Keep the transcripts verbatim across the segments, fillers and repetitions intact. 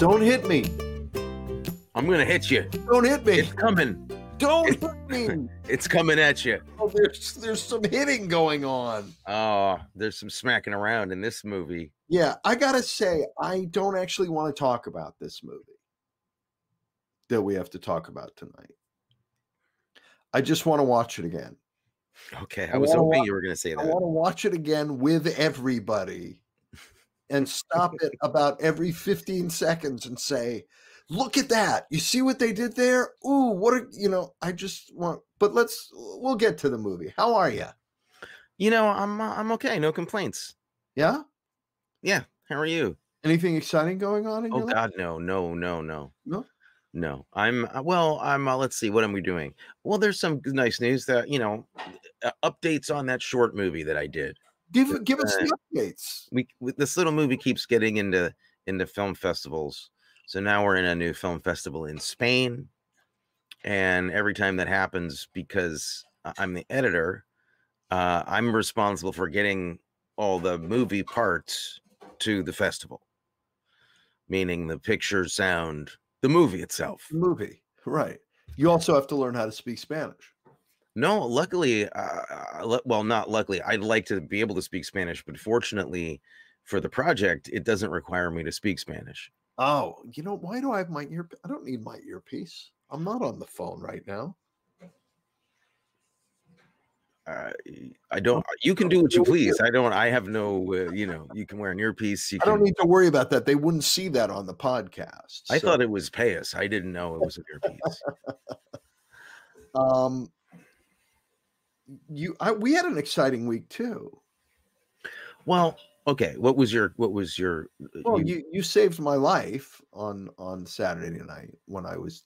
Don't hit me. I'm going to hit you. Don't hit me. It's coming. Don't it's, hit me. It's coming at you. Oh, there's, there's some hitting going on. Oh, there's some smacking around in this movie. Yeah, I got to say, I don't actually want to talk about this movie that we have to talk about tonight. I just want to watch it again. Okay, I, I was hoping watch, you were going to say that. I want to watch it again with everybody and stop it about every fifteen seconds and say, look at that. You see what they did there? Ooh, what are, you know, I just want, but let's, we'll get to the movie. How are you? You know, I'm, I'm okay. No complaints. Yeah? Yeah. How are you? Anything exciting going on in oh, your life? Oh, God, no, no, no, no. No? No, I'm well. I'm. Uh, let's see. What am we doing? Well, there's some nice news that you know, uh, updates on that short movie that I did. Give uh, give us the updates. We, we this little movie keeps getting into into film festivals. So now we're in a new film festival in Spain, and every time that happens, because I'm the editor, uh, I'm responsible for getting all the movie parts to the festival, meaning the picture, sound. The movie itself. The movie, right. You also have to learn how to speak Spanish. No, luckily, uh, well, not luckily. I'd like to be able to speak Spanish, but fortunately for the project, it doesn't require me to speak Spanish. Oh, you know, why do I have my ear? I don't need my earpiece. I'm not on the phone right now. Uh, I don't, you can do what you please. I don't, I have no, uh, you know, you can wear an earpiece. You can, I don't need to worry about that. They wouldn't see that on the podcast. I so. thought it was Payas. I didn't know it was an earpiece. um, you, I, we had an exciting week too. Well, okay. What was your, what was your, well, you, you, you saved my life on, on Saturday night when I was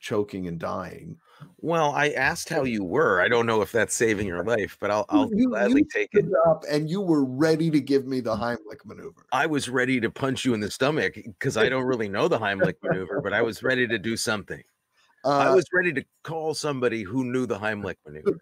choking and dying. Well, I asked how you were. I don't know if that's saving your life, but I'll, I'll you, gladly you take it up. And you were ready to give me the Heimlich maneuver. I was ready to punch you in the stomach because I don't really know the Heimlich maneuver, but I was ready to do something. Uh, I was ready to call somebody who knew the Heimlich maneuver.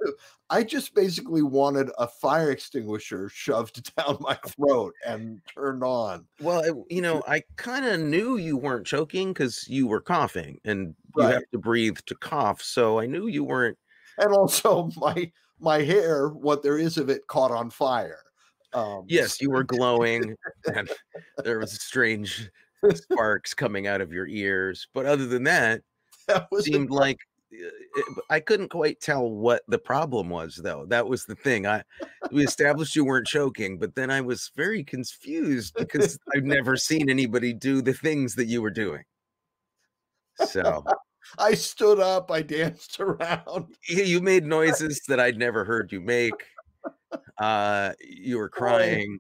I just basically wanted a fire extinguisher shoved down my throat and turned on. Well, it, you know, I kind of knew you weren't choking because you were coughing and right. You have to breathe to cough. So I knew you weren't. And also my my hair, what there is of it, caught on fire. Um, yes, you were glowing and there was strange sparks coming out of your ears. But other than that, That seemed like I couldn't quite tell what the problem was, though. That was the thing. I we established you weren't choking, but then I was very confused because I've never seen anybody do the things that you were doing. So I stood up, I danced around. You made noises that I'd never heard you make. Uh, you were crying.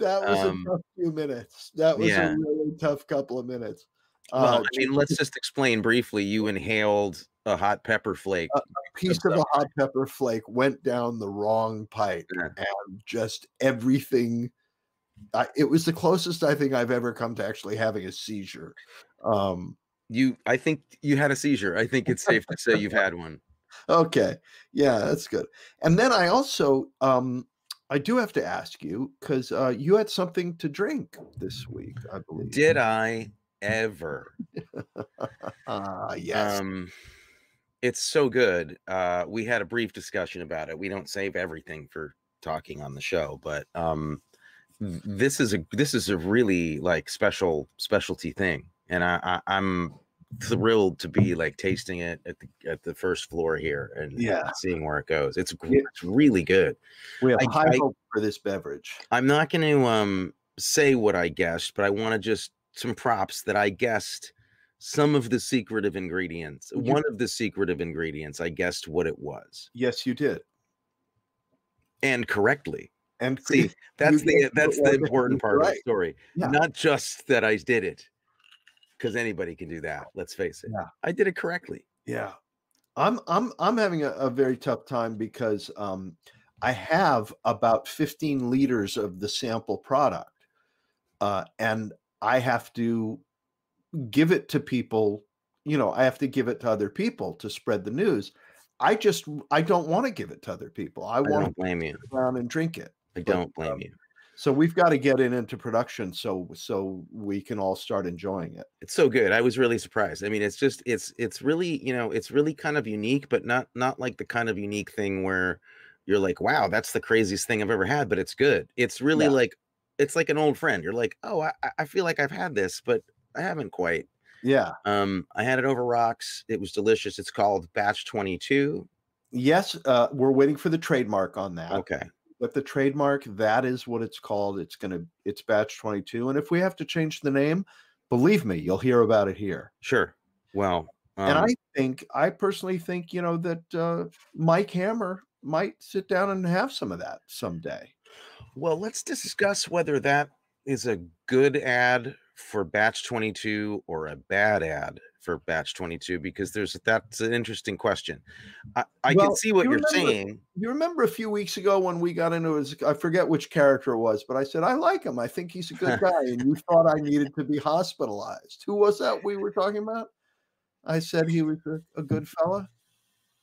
That was um, a tough few minutes. That was yeah. a really tough couple of minutes. Well, uh, I mean, let's just explain briefly. You inhaled a hot pepper flake. A piece of a hot pepper flake went down the wrong pipe, yeah. and just everything. I, it was the closest I think I've ever come to actually having a seizure. Um, you, I think you had a seizure. I think it's safe to say you've had one. Okay, yeah, that's good. And then I also, um, I do have to ask you because uh, you had something to drink this week, I believe. Did I? Ever. Ah, uh, yes. Um, it's so good. Uh, we had a brief discussion about it. We don't save everything for talking on the show, but um, this is a this is a really like special specialty thing, and I, I I'm thrilled to be like tasting it at the at the first floor here and yeah. uh, seeing where it goes. It's it's really good. We have I, high I, hope for this beverage. I'm not going to um say what I guessed, but I want to just. Some props that I guessed some of the secretive ingredients. You, one of the secretive ingredients, I guessed what it was. Yes, you did, and correctly. And see, that's the guessed, that's the important part right. of the story. Yeah. Not just that I did it, because anybody can do that. Let's face it. Yeah. I did it correctly. Yeah, I'm I'm I'm having a, a very tough time because um, I have about fifteen liters of the sample product, uh, and. I have to give it to people, you know, I have to give it to other people to spread the news. I just, I don't want to give it to other people. I, I want to blame you around and drink it. I but, don't blame um, you. So we've got to get it into production so so we can all start enjoying it. It's so good. I was really surprised. I mean, it's just it's it's really, you know, it's really kind of unique, but not not like the kind of unique thing where you're like, wow, that's the craziest thing I've ever had, but it's good. It's really yeah. like it's like an old friend. You're like, oh, I, I feel like I've had this, but I haven't quite. Yeah. Um, I had it over rocks. It was delicious. It's called Batch twenty-two. Yes, uh, we're waiting for the trademark on that. Okay. But the trademark, that is what it's called. It's going to, it's Batch twenty-two. And if we have to change the name, believe me, you'll hear about it here. Sure. Well, um, and I think, I personally think, you know, that uh, Mike Hammer might sit down and have some of that someday. Well, let's discuss whether that is a good ad for Batch twenty-two or a bad ad for Batch twenty-two, because there's that's an interesting question. I, I well, can see what you you're remember, saying. You remember a few weeks ago when we got into his, I forget which character it was, but I said, I like him. I think he's a good guy. And you thought I needed to be hospitalized. Who was that we were talking about? I said he was a, a good fella.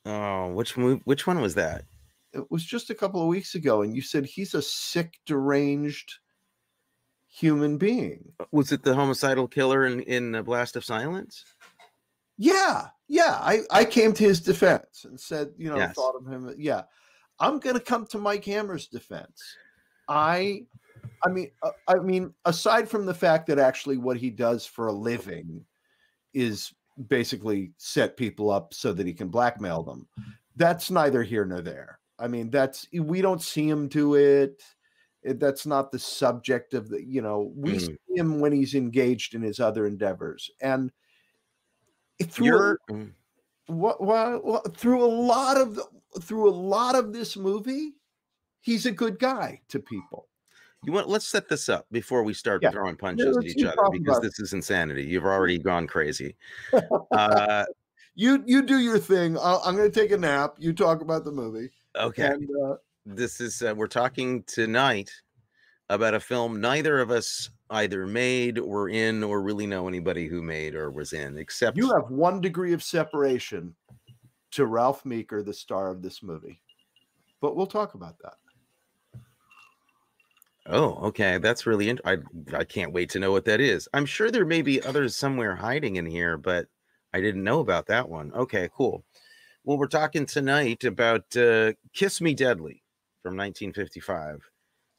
Oh, which movie, which one was that? It was just a couple of weeks ago. And you said he's a sick, deranged human being. Was it the homicidal killer in, in A Blast of Silence? Yeah, yeah. I, I came to his defense and said, you know, yes. thought of him. Yeah, I'm going to come to Mike Hammer's defense. I, I mean, uh, I mean, aside from the fact that actually what he does for a living is basically set people up so that he can blackmail them. That's neither here nor there. I mean, that's, we don't see him do it. That's not the subject of the, you know, we mm. see him when he's engaged in his other endeavors. And through a, what, what, what, through a lot of the, through a lot of this movie, he's a good guy to people. You want? Let's set this up before we start yeah. throwing punches yeah, at each other, because this is insanity. You've already gone crazy. uh, you you do your thing. I'll, I'm going to take a nap. You talk about the movie. Okay. And, uh, this is uh, we're talking tonight about a film neither of us either made or in or really know anybody who made or was in, except you have one degree of separation to Ralph Meeker, the star of this movie, but we'll talk about that. Oh, okay. That's really int- I I can't wait to know what that is. I'm sure there may be others somewhere hiding in here, but I didn't know about that one. Okay, cool. Well, we're talking tonight about uh, Kiss Me Deadly from nineteen fifty-five,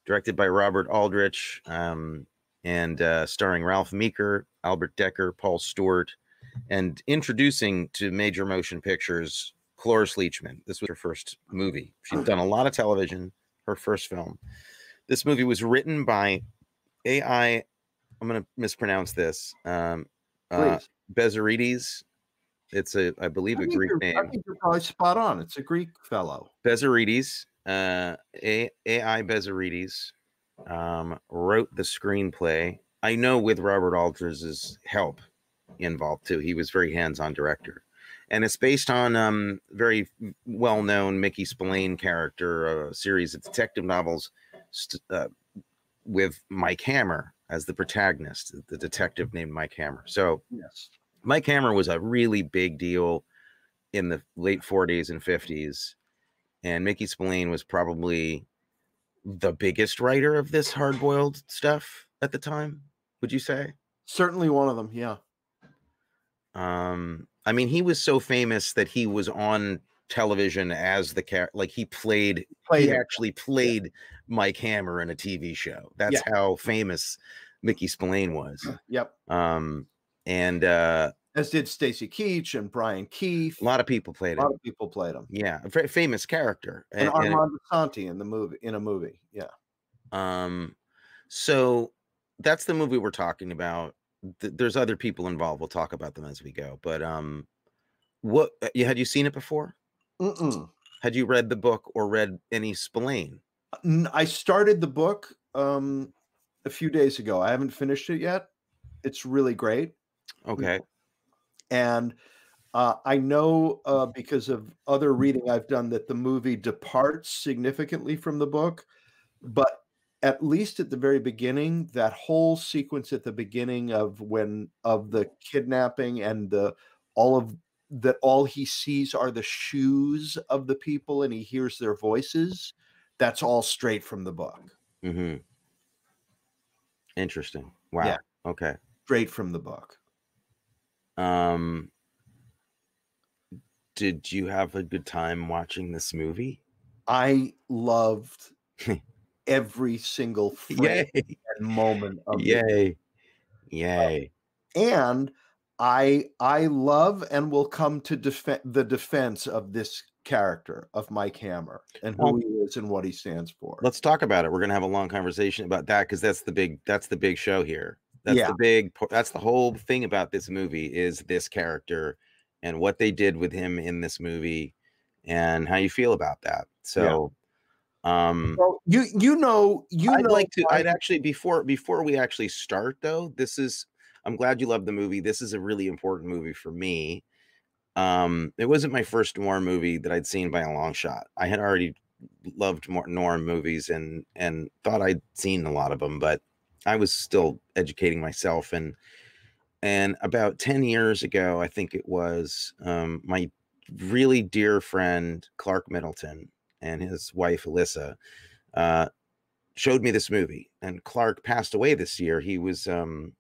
directed by Robert Aldrich, um, and uh, starring Ralph Meeker, Albert Decker, Paul Stewart, and introducing to major motion pictures, Cloris Leachman. This was her first movie. She's done a lot of television, her first film. This movie was written by A I I'm going to mispronounce this. Um, uh, Bezzerides. It's a, I believe, I a Greek name. I think you're probably spot on. It's a Greek fellow. Bezzerides. Uh, A I Bezzerides um, wrote the screenplay. I know with Robert Aldrich's help involved too. He was very hands-on director. And it's based on um very well-known Mickey Spillane character, a series of detective novels. Uh, with Mike Hammer as the protagonist, the detective named Mike Hammer. So yes. Mike Hammer was a really big deal in the late forties and fifties. And Mickey Spillane was probably the biggest writer of this hard-boiled stuff at the time, would you say? Certainly one of them, yeah. Um, I mean, he was so famous that he was on television as the character, like he played, played he actually played yeah. Mike Hammer in a T V show. That's yeah. how famous Mickey Spillane was. Yep. Um, and uh, as did Stacy Keach and Brian Keefe. A lot of people played a lot him. of people played him. Yeah, a very famous character. And, and Armand Asante in the movie in a movie. Yeah. Um. So that's the movie we're talking about. Th there's other people involved. We'll talk about them as we go. But um, what you had you seen it before? Mm-mm. Had you read the book or read any Spillane? I started the book um, a few days ago. I haven't finished it yet. It's really great. Okay. And uh, I know uh, because of other reading I've done that the movie departs significantly from the book, but at least at the very beginning, that whole sequence at the beginning of when of the kidnapping and the all of that all he sees are the shoes of the people and he hears their voices. That's all straight from the book. Mm-hmm. Interesting. Wow. Yeah. Okay. Straight from the book. Um, did you have a good time watching this movie? I loved every single frame and moment of Yay. it. Yay. Um, and I I love and will come to def- the defense of this character of Mike Hammer and who well, he is and what he stands for. Let's talk about it. We're going to have a long conversation about that because that's the big that's the big show here. That's yeah. the big that's the whole thing about this movie is this character and what they did with him in this movie and how you feel about that. So yeah. um well, you you know you I'd know like to I'd actually before before we actually start though, this is I'm glad you love the movie. This is a really important movie for me. Um, it wasn't my first noir movie that I'd seen by a long shot. I had already loved more noir movies and and thought I'd seen a lot of them, but I was still educating myself. And and about ten years ago, I think it was, um, my really dear friend Clark Middleton and his wife Alyssa uh, showed me this movie. And Clark passed away this year. He was... Um,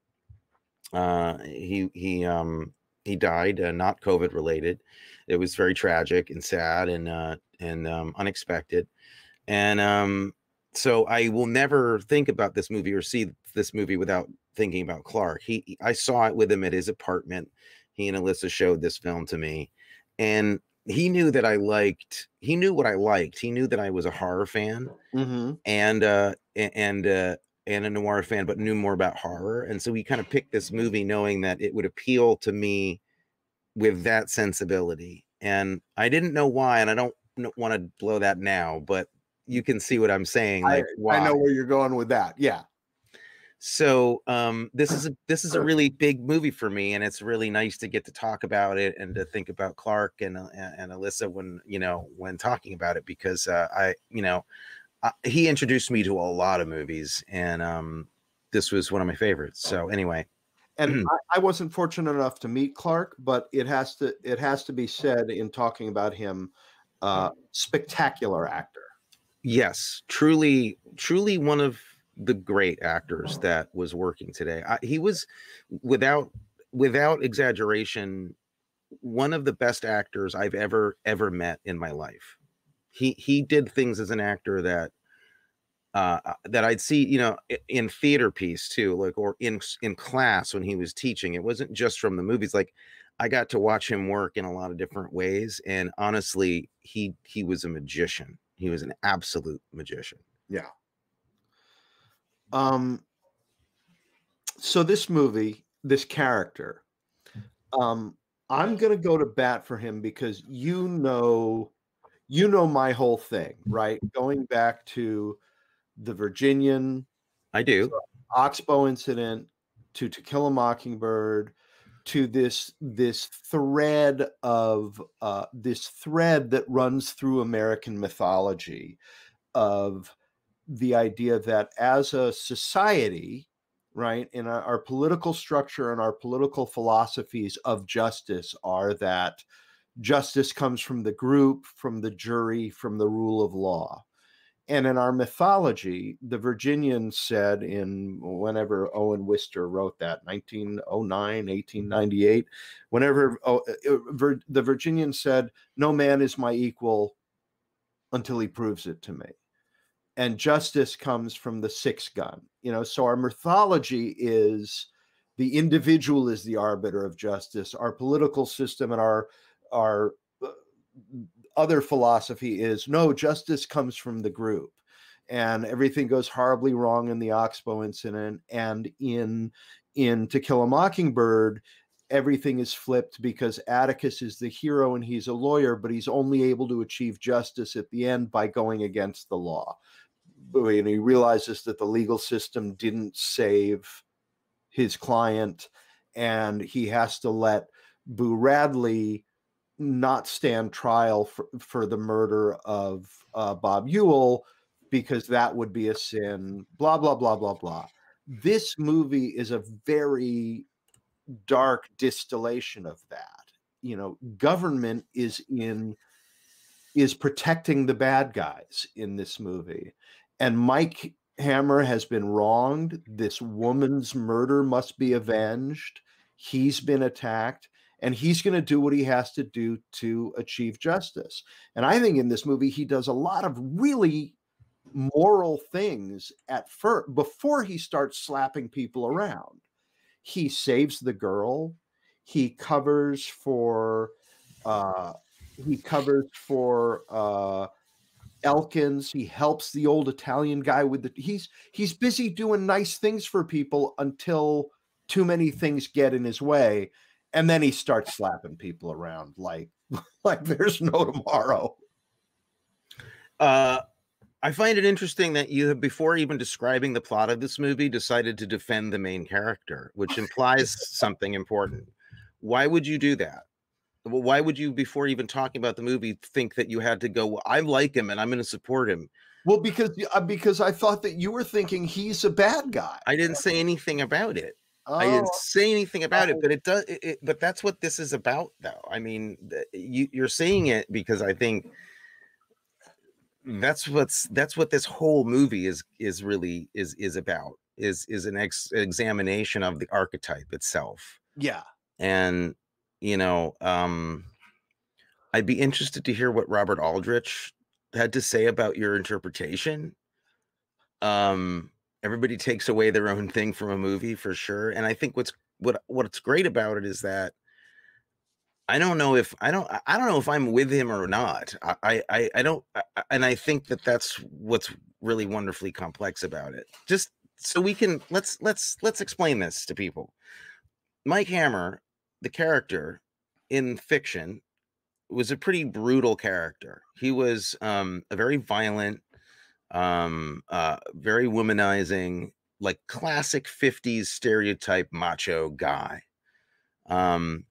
Uh, he, he, um, he died, uh, not COVID related. It was very tragic and sad and, uh, and, um, unexpected. And, um, so I will never think about this movie or see this movie without thinking about Clark. He, I saw it with him at his apartment. He and Alyssa showed this film to me and he knew that I liked, he knew what I liked. He knew that I was a horror fan mm-hmm. and, uh, and, uh, and a noir fan, but knew more about horror. And so we kind of picked this movie knowing that it would appeal to me with that sensibility. And I didn't know why, and I don't want to blow that now, but you can see what I'm saying. Like, I, why. I know where you're going with that. Yeah. So um, this is a, this is a really big movie for me. And it's really nice to get to talk about it and to think about Clark and, uh, and Alyssa when, you know, when talking about it, because uh, I, you know, Uh, he introduced me to a lot of movies, and um, this was one of my favorites. So anyway, and I, I wasn't fortunate enough to meet Clark, but it has to it has to be said in talking about him, uh, spectacular actor. Yes, truly, truly one of the great actors that was working today. I, he was, without without exaggeration, one of the best actors I've ever ever met in my life. He he did things as an actor that uh, that I'd see, you know, in theater piece too, like or in in class when he was teaching. It wasn't just from the movies. Like I got to watch him work in a lot of different ways, and honestly, he he was a magician. He was an absolute magician. Yeah. Um. So this movie, this character, um, I'm gonna go to bat for him because you know. You know my whole thing, right? Going back to The Virginian. I do. Oxbow Incident, to To Kill a Mockingbird, to this this thread of uh, this thread that runs through American mythology of the idea that as a society, right, in our, our political structure and our political philosophies of justice are that justice comes from the group, from the jury, from the rule of law. And in our mythology, the Virginian said in whenever Owen Wister wrote that, nineteen oh nine, eighteen ninety-eight, whenever oh, the Virginian said, no man is my equal until he proves it to me. And justice comes from the six gun. You know, so our mythology is the individual is the arbiter of justice. Our political system and our Our other philosophy is no, justice comes from the group, and everything goes horribly wrong in the Oxbow Incident, and in in To Kill a Mockingbird, everything is flipped because Atticus is the hero and he's a lawyer, but he's only able to achieve justice at the end by going against the law, and he realizes that the legal system didn't save his client, and he has to let Boo Radley not stand trial for, for the murder of uh, Bob Ewell because that would be a sin, blah, blah, blah, blah, blah. This movie is a very dark distillation of that. You know, government is in, is protecting the bad guys in this movie. And Mike Hammer has been wronged. This woman's murder must be avenged. He's been attacked, and he's going to do what he has to do to achieve justice. And I think in this movie, he does a lot of really moral things at first, before he starts slapping people around. He saves the girl. He covers for, uh, he covers for, uh, Elkins. He helps the old Italian guy with the, he's, he's busy doing nice things for people until too many things get in his way. And then he starts slapping people around like, like there's no tomorrow. Uh, I find it interesting that you have, before even describing the plot of this movie, decided to defend the main character, which implies something important. Why would you do that? Well, why would you, before even talking about the movie, think that you had to go, well, I like him and I'm going to support him? Well, because, because I thought that you were thinking he's a bad guy. I didn't say anything about it. Oh. I didn't say anything about oh. it, but it does. It, it, but that's what this is about, though. I mean, you, you're saying it because I think that's what's that's what this whole movie is is really is is about is is an ex examination of the archetype itself. Yeah, and you know, um, I'd be interested to hear what Robert Aldrich had to say about your interpretation. Um. Everybody takes away their own thing from a movie, for sure. And I think what's what what's great about it is that I don't know if I don't I don't know if I'm with him or not. I I I don't, and I think that that's what's really wonderfully complex about it. Just so we can let's let's let's explain this to people. Mike Hammer, the character in fiction, was a pretty brutal character. He was um, a very violent. um uh very womanizing, like classic fifties stereotype macho guy, um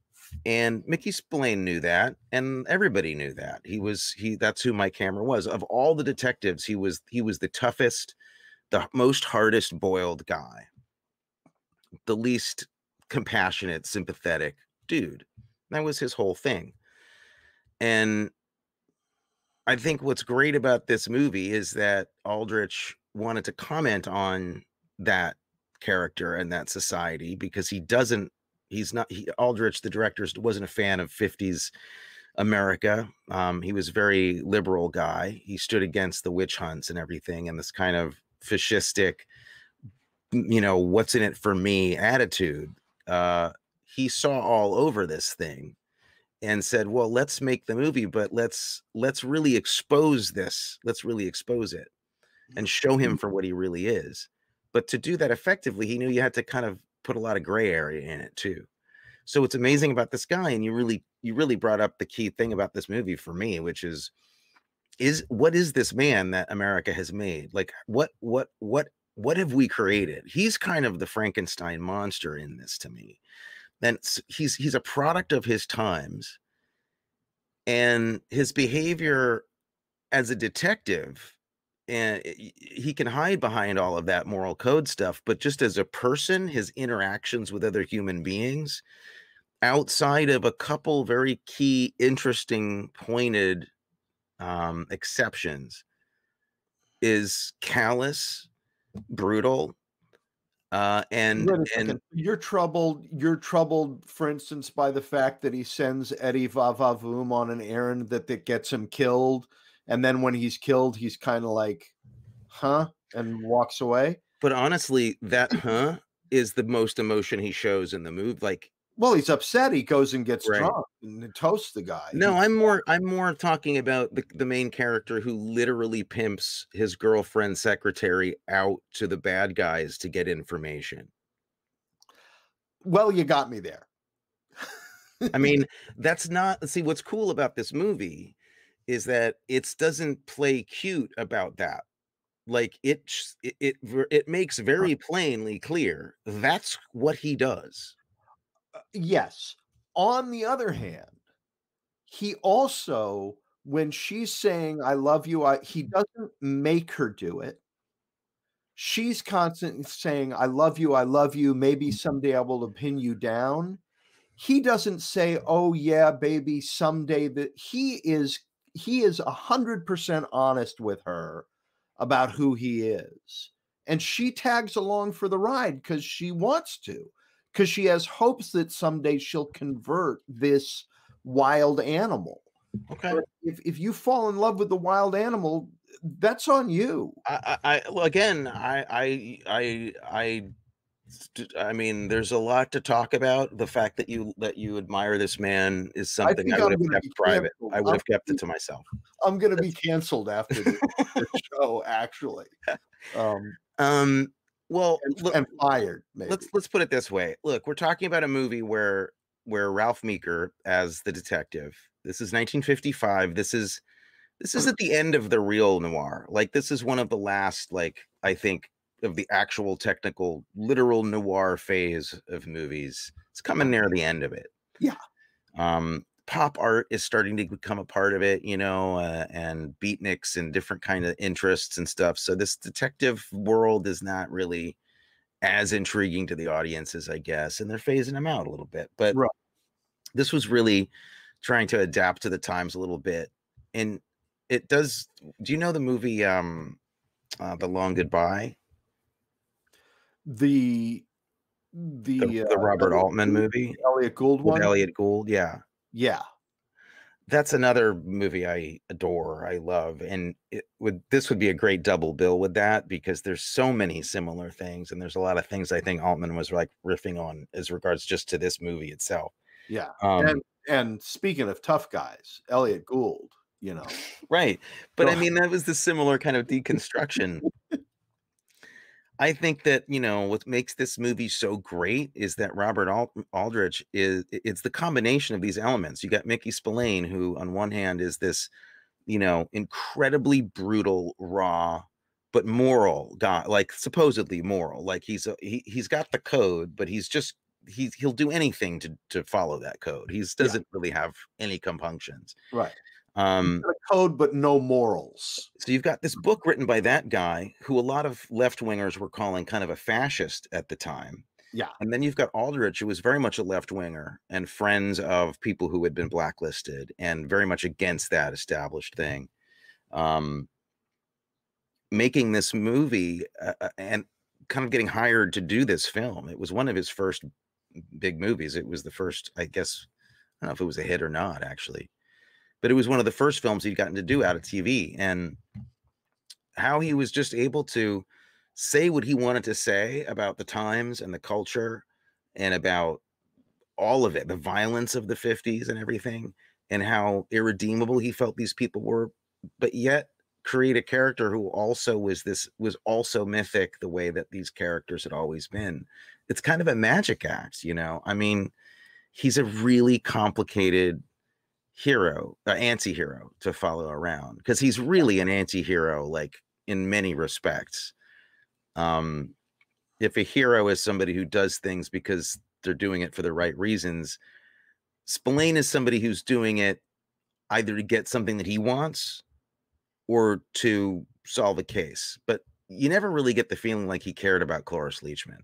and Mickey Spillane knew that, and everybody knew that. He was he that's who Mike Hammer was. Of all the detectives, he was he was the toughest, the most hardest boiled guy, the least compassionate, sympathetic dude. That was his whole thing. And I think what's great about this movie is that Aldrich wanted to comment on that character and that society, because he doesn't, he's not, he, Aldrich, the director, wasn't a fan of fifties America. Um, he was a very liberal guy. He stood against the witch hunts and everything, and this kind of fascistic, you know, what's in it for me attitude. Uh, he saw all over this thing and said, well, let's make the movie, but let's let's really expose this. Let's really expose it and show him for what he really is. But to do that effectively, he knew you had to kind of put a lot of gray area in it too. So what's amazing about this guy, and you really you really brought up the key thing about this movie for me, which is is what is this man that America has made? Like what what what what have we created? He's kind of the Frankenstein monster in this to me. Then he's he's a product of his times, and his behavior as a detective, and he can hide behind all of that moral code stuff, but just as a person, his interactions with other human beings, outside of a couple very key, interesting, pointed um, exceptions, is callous, brutal. Uh, and and you're troubled. You're troubled, for instance, by the fact that he sends Eddie Vavavoom on an errand that that gets him killed, and then when he's killed, he's kind of like, "Huh," and walks away. But honestly, that "huh" is the most emotion he shows in the movie. Like, well, he's upset. He goes and gets right. drunk and toasts the guy. No, he's I'm more. I'm more talking about the, the main character who literally pimps his girlfriend's secretary out to the bad guys to get information. Well, you got me there. I mean, that's not. See, what's cool about this movie is that it doesn't play cute about that. Like it, it, it, it makes very plainly clear that's what he does. Yes. On the other hand, he also, when she's saying, I love you, I, he doesn't make her do it. She's constantly saying, I love you, I love you. Maybe someday I will pin you down. He doesn't say, oh yeah, baby, someday. That he is, he is one hundred percent honest with her about who he is. And she tags along for the ride because she wants to, because she has hopes that someday she'll convert this wild animal. Okay. But if, if you fall in love with the wild animal, that's on you. I, I well, again, I, I, I, I, I mean, there's a lot to talk about. The fact that you that you admire this man is something I, I would have kept private. Canceled. I would I'm have kept be, it to myself. I'm going to be canceled after the, the show, actually. Um, um, well, and, look, and fired. Maybe. Let's let's put it this way. Look, we're talking about a movie where where Ralph Meeker as the detective. This is nineteen fifty-five. This is this is at the end of the real noir. Like this is one of the last, like I think, of the actual technical, literal noir phase of movies. It's coming near the end of it. Yeah. Um, pop art is starting to become a part of it, you know, uh, and beatniks and different kind of interests and stuff. So this detective world is not really as intriguing to the audiences, I guess, and they're phasing them out a little bit. But right. This was really trying to adapt to the times a little bit. And it does. Do you know the movie um, uh, The Long Goodbye? The the, the, the uh, Robert Altman movie, Elliot Gould one. Elliot Gould, yeah. Yeah, that's another movie I adore, I love, and it would this would be a great double bill with that because there's so many similar things, and there's a lot of things I think Altman was like riffing on as regards just to this movie itself. Yeah, um, and and speaking of tough guys, Elliot Gould, you know, right? But so, I mean, that was the similar kind of deconstruction. I think that, you know, what makes this movie so great is that Robert Aldrich is, it's the combination of these elements. You got Mickey Spillane, who on one hand is this, you know, incredibly brutal, raw, but moral guy, like supposedly moral, like he's, a, he, he's got the code, but he's just, he's, he'll do anything to, to follow that code. He doesn't yeah. really have any compunctions. Right. Um, code, but no morals. So you've got this book written by that guy who a lot of left wingers were calling kind of a fascist at the time. Yeah. And then you've got Aldrich, who was very much a left winger and friends of people who had been blacklisted and very much against that established thing. Um, making this movie uh, and kind of getting hired to do this film. It was one of his first big movies. It was the first, I guess, I don't know if it was a hit or not, actually. But it was one of the first films he'd gotten to do out of T V, and how he was just able to say what he wanted to say about the times and the culture and about all of it, the violence of the fifties and everything, and how irredeemable he felt these people were, but yet create a character who also was this was also mythic the way that these characters had always been. It's kind of a magic act, you know? I mean, he's a really complicated hero, uh, anti-hero to follow around because he's really an anti-hero, like in many respects. Um, if a hero is somebody who does things because they're doing it for the right reasons, Spillane is somebody who's doing it either to get something that he wants or to solve a case. But you never really get the feeling like he cared about Cloris Leachman.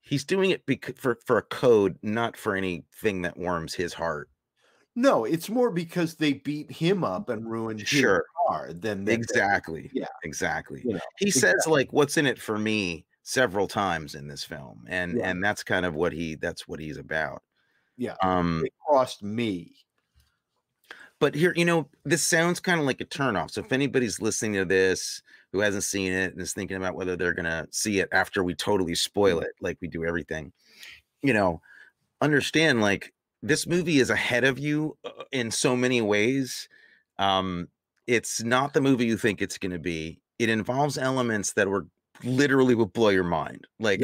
He's doing it bec for, for a code, not for anything that warms his heart. No, it's more because they beat him up and ruined sure. his car. Than exactly, yeah, exactly. You know, he exactly. says like, "What's in it for me?" several times in this film, and yeah. and that's kind of what he that's what he's about. Yeah, um, it cost me. But here, you know, this sounds kind of like a turnoff. So if anybody's listening to this who hasn't seen it and is thinking about whether they're gonna see it after we totally spoil it, like we do everything, you know, understand like. This movie is ahead of you in so many ways. Um, it's not the movie you think it's going to be. It involves elements that were literally will blow your mind. Like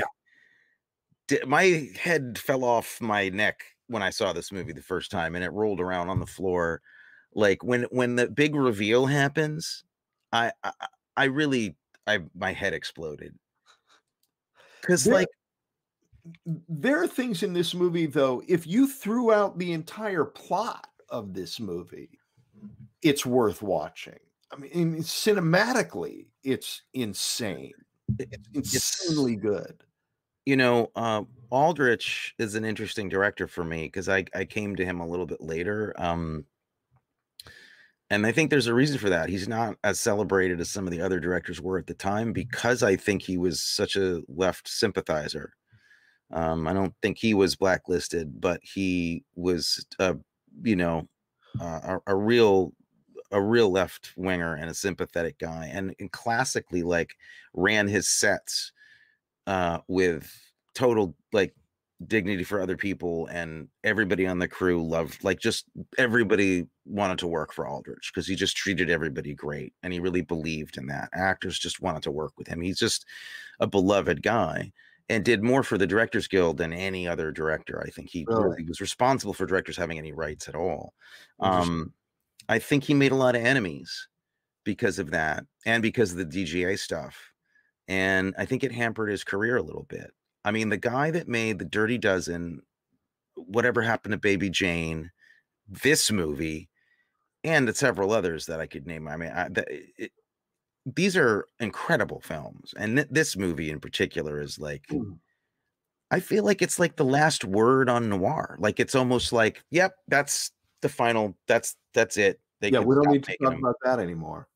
yeah. my head fell off my neck when I saw this movie the first time and it rolled around on the floor. Like when, when the big reveal happens, I, I, I really, I, my head exploded. Cause yeah. like, there are things in this movie, though, if you threw out the entire plot of this movie, it's worth watching. I mean, cinematically, it's insane. It's insanely it's, good. You know, uh, Aldrich is an interesting director for me because I, I came to him a little bit later. Um, And I think there's a reason for that. He's not as celebrated as some of the other directors were at the time, because I think he was such a left sympathizer. Um, I don't think he was blacklisted, but he was, uh, you know, uh, a, a real, a real left winger and a sympathetic guy. And, and classically, like, ran his sets uh, with total, like, dignity for other people, and everybody on the crew loved, like, just everybody wanted to work for Aldrich because he just treated everybody great, and he really believed in that. Actors just wanted to work with him. He's just a beloved guy, and did more for the Directors Guild than any other director. I think he, really? He was responsible for directors having any rights at all. Um, I think he made a lot of enemies because of that, and because of the D G A stuff, and I think it hampered his career a little bit. I mean, the guy that made The Dirty Dozen, Whatever Happened to Baby Jane, this movie, and several others that I could name. I mean, I, the, it, these are incredible films. And th this movie in particular is like, mm. I feel like it's like the last word on noir. Like, it's almost like, yep, that's the final, that's, that's it. They yeah, we don't need to talk them. about that anymore.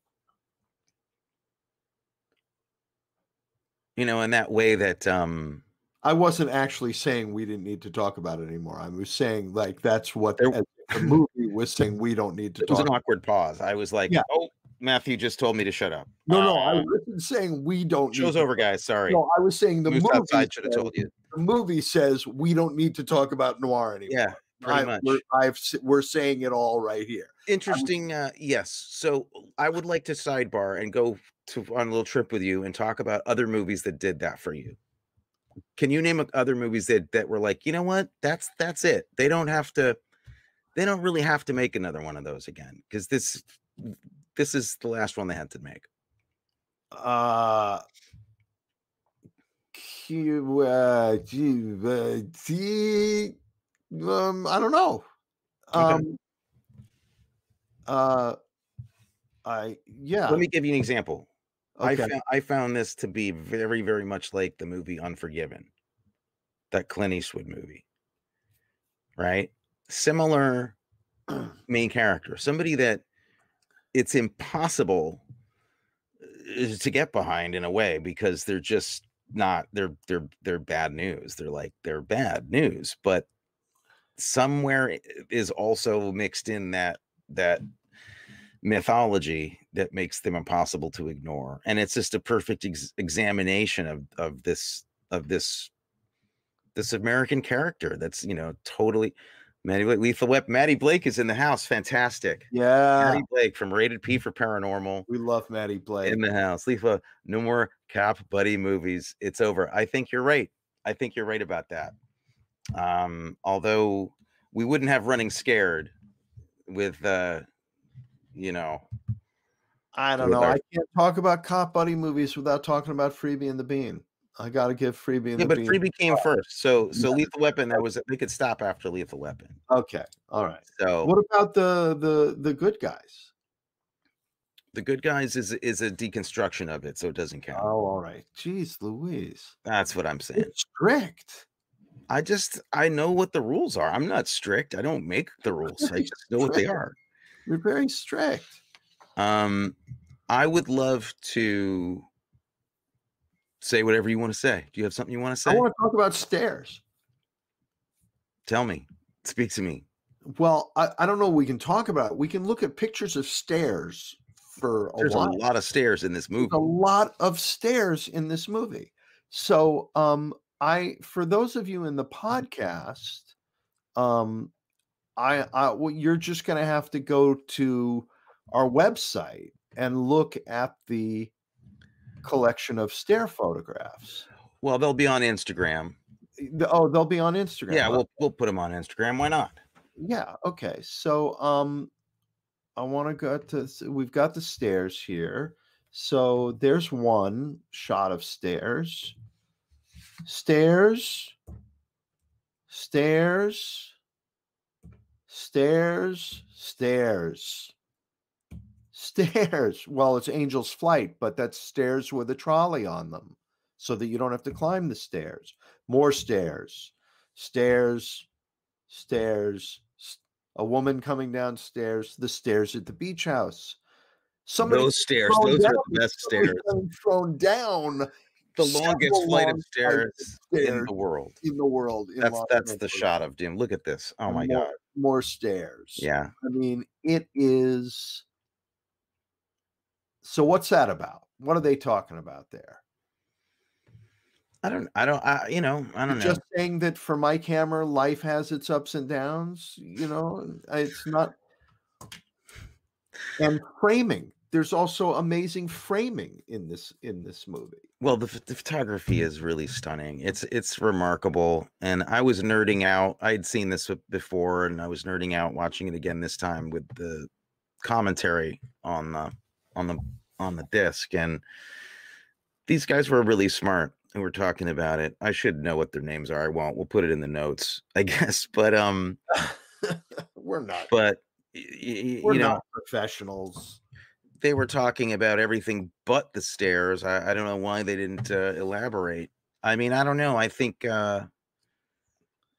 You know, in that way that... um I wasn't actually saying we didn't need to talk about it anymore. I was saying, like, that's what the movie was saying. We don't need to. It talk was an about awkward it. pause. I was like, yeah. "Oh, Matthew just told me to shut up." No, uh, no, I wasn't saying we don't. Show's need over, to guys. Sorry. No, I was saying the Moose movie. Should have told you. The movie says we don't need to talk about noir anymore. Yeah, pretty I, much. We're, I've, we're saying it all right here. Interesting. Uh, yes. So I would like to sidebar and go to on a little trip with you and talk about other movies that did that for you. Can you name other movies that that were like, you know what, that's that's it. They don't have to, they don't really have to make another one of those again, because this this is the last one they had to make. Uh, um, I don't know. Um, okay. Uh, I yeah. Let me give you an example. Okay. I, found, I found this to be very, very much like the movie Unforgiven, that Clint Eastwood movie, right? Similar main character, somebody that it's impossible to get behind in a way, because they're just not, they're, they're, they're bad news. They're like, they're bad news, but somewhere is also mixed in that, that mythology that makes them impossible to ignore. And it's just a perfect ex examination of of this of this this American character that's, you know, totally Maddie Blake, Lethal Weapon. Maddie Blake is in the house. Fantastic. Yeah. Maddie Blake from Rated P for Paranormal. We love Maddie Blake. In the house. Lethal, no more cop buddy movies. It's over. I think you're right. I think you're right about that. Um, although we wouldn't have Running Scared with uh you know, I don't know. Our... I can't talk about cop buddy movies without talking about Freebie and the Bean. I got to give Freebie and yeah, the Bean. Yeah, but Freebie came first. So, so yeah. Lethal Weapon. That was they could stop after Lethal Weapon. Okay, all right. So, what about the the the Good Guys? The Good Guys is is a deconstruction of it, so it doesn't count. Oh, all right. Jeez, Louise. That's what I'm saying. It's strict. I just I know what the rules are. I'm not strict. I don't make the rules. I just know what they are. You're very strict. Um, I would love to say whatever you want to say. Do you have something you want to say? I want to talk about stairs. Tell me. Speak to me. Well, I, I don't know what we can talk about. We can look at pictures of stairs for a There's while. There's a lot of stairs in this movie. There's a lot of stairs in this movie. So um, I, for those of you in the podcast, um, I, I well, you're just going to have to go to our website and look at the collection of stair photographs. Well, they'll be on Instagram. The, oh, they'll be on Instagram. Yeah, huh? we'll we'll put them on Instagram. Why not? Yeah. Okay. So, um, I want to go to. We've got the stairs here. So there's one shot of stairs. Stairs. Stairs. Stairs, stairs, stairs. Well, it's Angel's Flight, but that's stairs with a trolley on them so that you don't have to climb the stairs. More stairs, stairs, stairs, a woman coming downstairs, the stairs at the beach house. Somebody those stairs, those down, are the best stairs. Thrown down the longest flight of stairs in the world. In the world. In that's that's the shot of Jim. Look at this. Oh, my more, God. More stairs. Yeah. I mean, it is. So what's that about? What are they talking about there? I don't, I don't, I, you know, I don't You're know. Just saying that for Mike Hammer, life has its ups and downs, you know, it's not. And framing. There's also amazing framing in this, in this movie. Well, the, the photography is really stunning. It's, it's remarkable. And I was nerding out. I had seen this before and I was nerding out watching it again this time with the commentary on the, on the, on the disc. And these guys were really smart. And we're talking about it. I should know what their names are. I won't. We'll put it in the notes, I guess. But um, we're not. But we're you know, not professionals. They were talking about everything but the stairs. I, I don't know why they didn't uh, elaborate. I mean, I don't know. I think uh,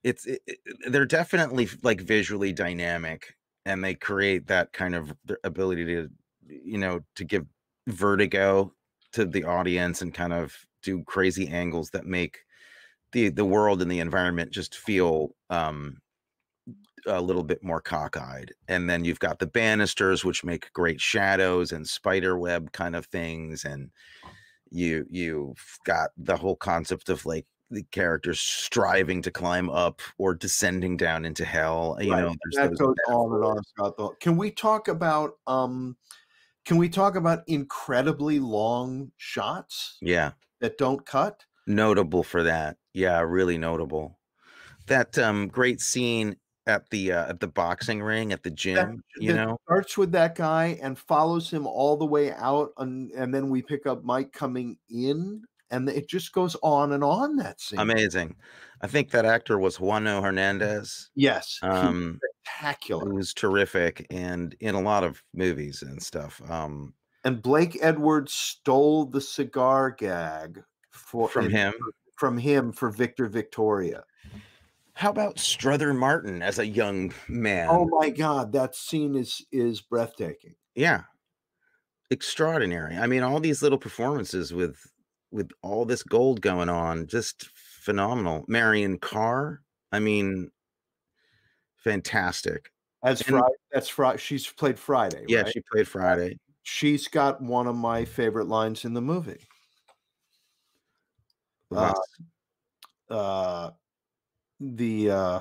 it's it, it, they're definitely like visually dynamic, and they create that kind of ability to you know to give vertigo to the audience and kind of do crazy angles that make the the world and the environment just feel um, a little bit more cockeyed. And then you've got the banisters, which make great shadows and spider web kind of things. And you you've got the whole concept of like the characters striving to climb up or descending down into hell. You right. know, there's that goes on and on, Scott. Though, can we talk about um, can we talk about incredibly long shots? Yeah. That don't cut. Notable for that. Yeah, really notable. That um great scene at the uh, at the boxing ring at the gym, that, you know. Starts with that guy and follows him all the way out and, and then we pick up Mike coming in and it just goes on and on that scene. Amazing. I think that actor was Juano Hernandez. Yes. Um spectacular. He was terrific and in a lot of movies and stuff. Um And Blake Edwards stole the cigar gag for, from him from him for Victor Victoria. How about Strother Martin as a young man? Oh my God, that scene is is breathtaking. Yeah, extraordinary. I mean, all these little performances with with all this gold going on, just phenomenal. Marion Carr, I mean, fantastic. That's Friday. That's Friday. She's played Friday. Yeah, right? She played Friday. She's got one of my favorite lines in the movie. Uh, uh, the uh,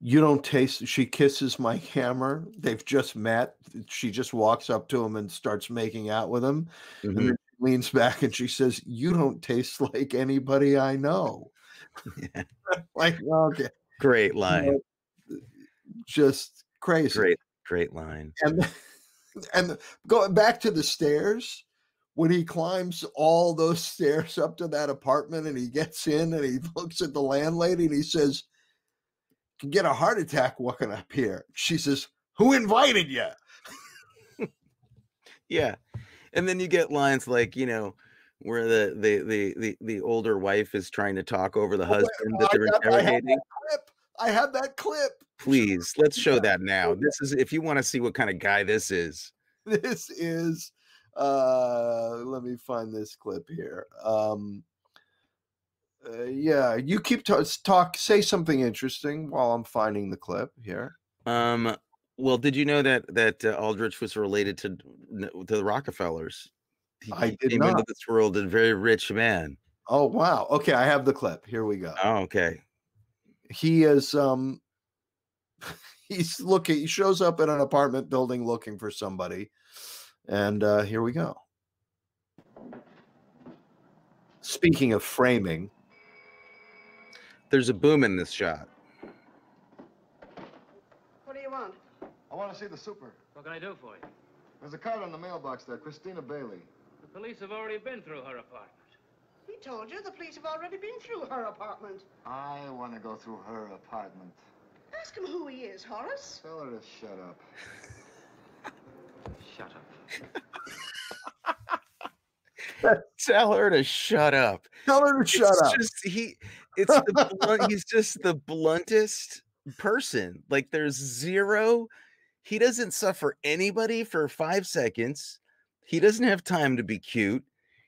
you don't taste. She kisses Mike Hammer. They've just met. She just walks up to him and starts making out with him. Mm-hmm. And then she leans back and she says, "You don't taste like anybody I know." Yeah. Like, okay, great line. You know, just crazy. Great, great line. And And going back to the stairs, when he climbs all those stairs up to that apartment and he gets in and he looks at the landlady and he says, "Can get a heart attack walking up here." She says, "Who invited you?" Yeah. And then you get lines like, you know, where the the the the, the older wife is trying to talk over the oh, husband that they're interrogating. I have that clip. Please, let's show that now. This is if you want to see what kind of guy this is. This is uh let me find this clip here. Um uh, yeah, you keep talk, talk say something interesting while I'm finding the clip here. Um well, did you know that that uh, Aldrich was related to to the Rockefellers? He I did came not. into this world a very rich man. Oh, wow. Okay, I have the clip. Here we go. Oh, okay. He is, um, he's looking, he shows up at an apartment building looking for somebody. And uh, here we go. Speaking of framing, there's a boom in this shot. What do you want? I want to see the super. What can I do for you? There's a card on the mailbox there, Christina Bailey. The police have already been through her apartment. He told you the police have already been through her apartment. I want to go through her apartment. Ask him who he is, Horace. Tell her to shut up. Shut up. Tell her to shut up. Tell her to shut it's up. Just, he, it's the blunt, he's just the bluntest, person. Like, there's zero. He doesn't suffer anybody for five seconds. He doesn't have time to be cute.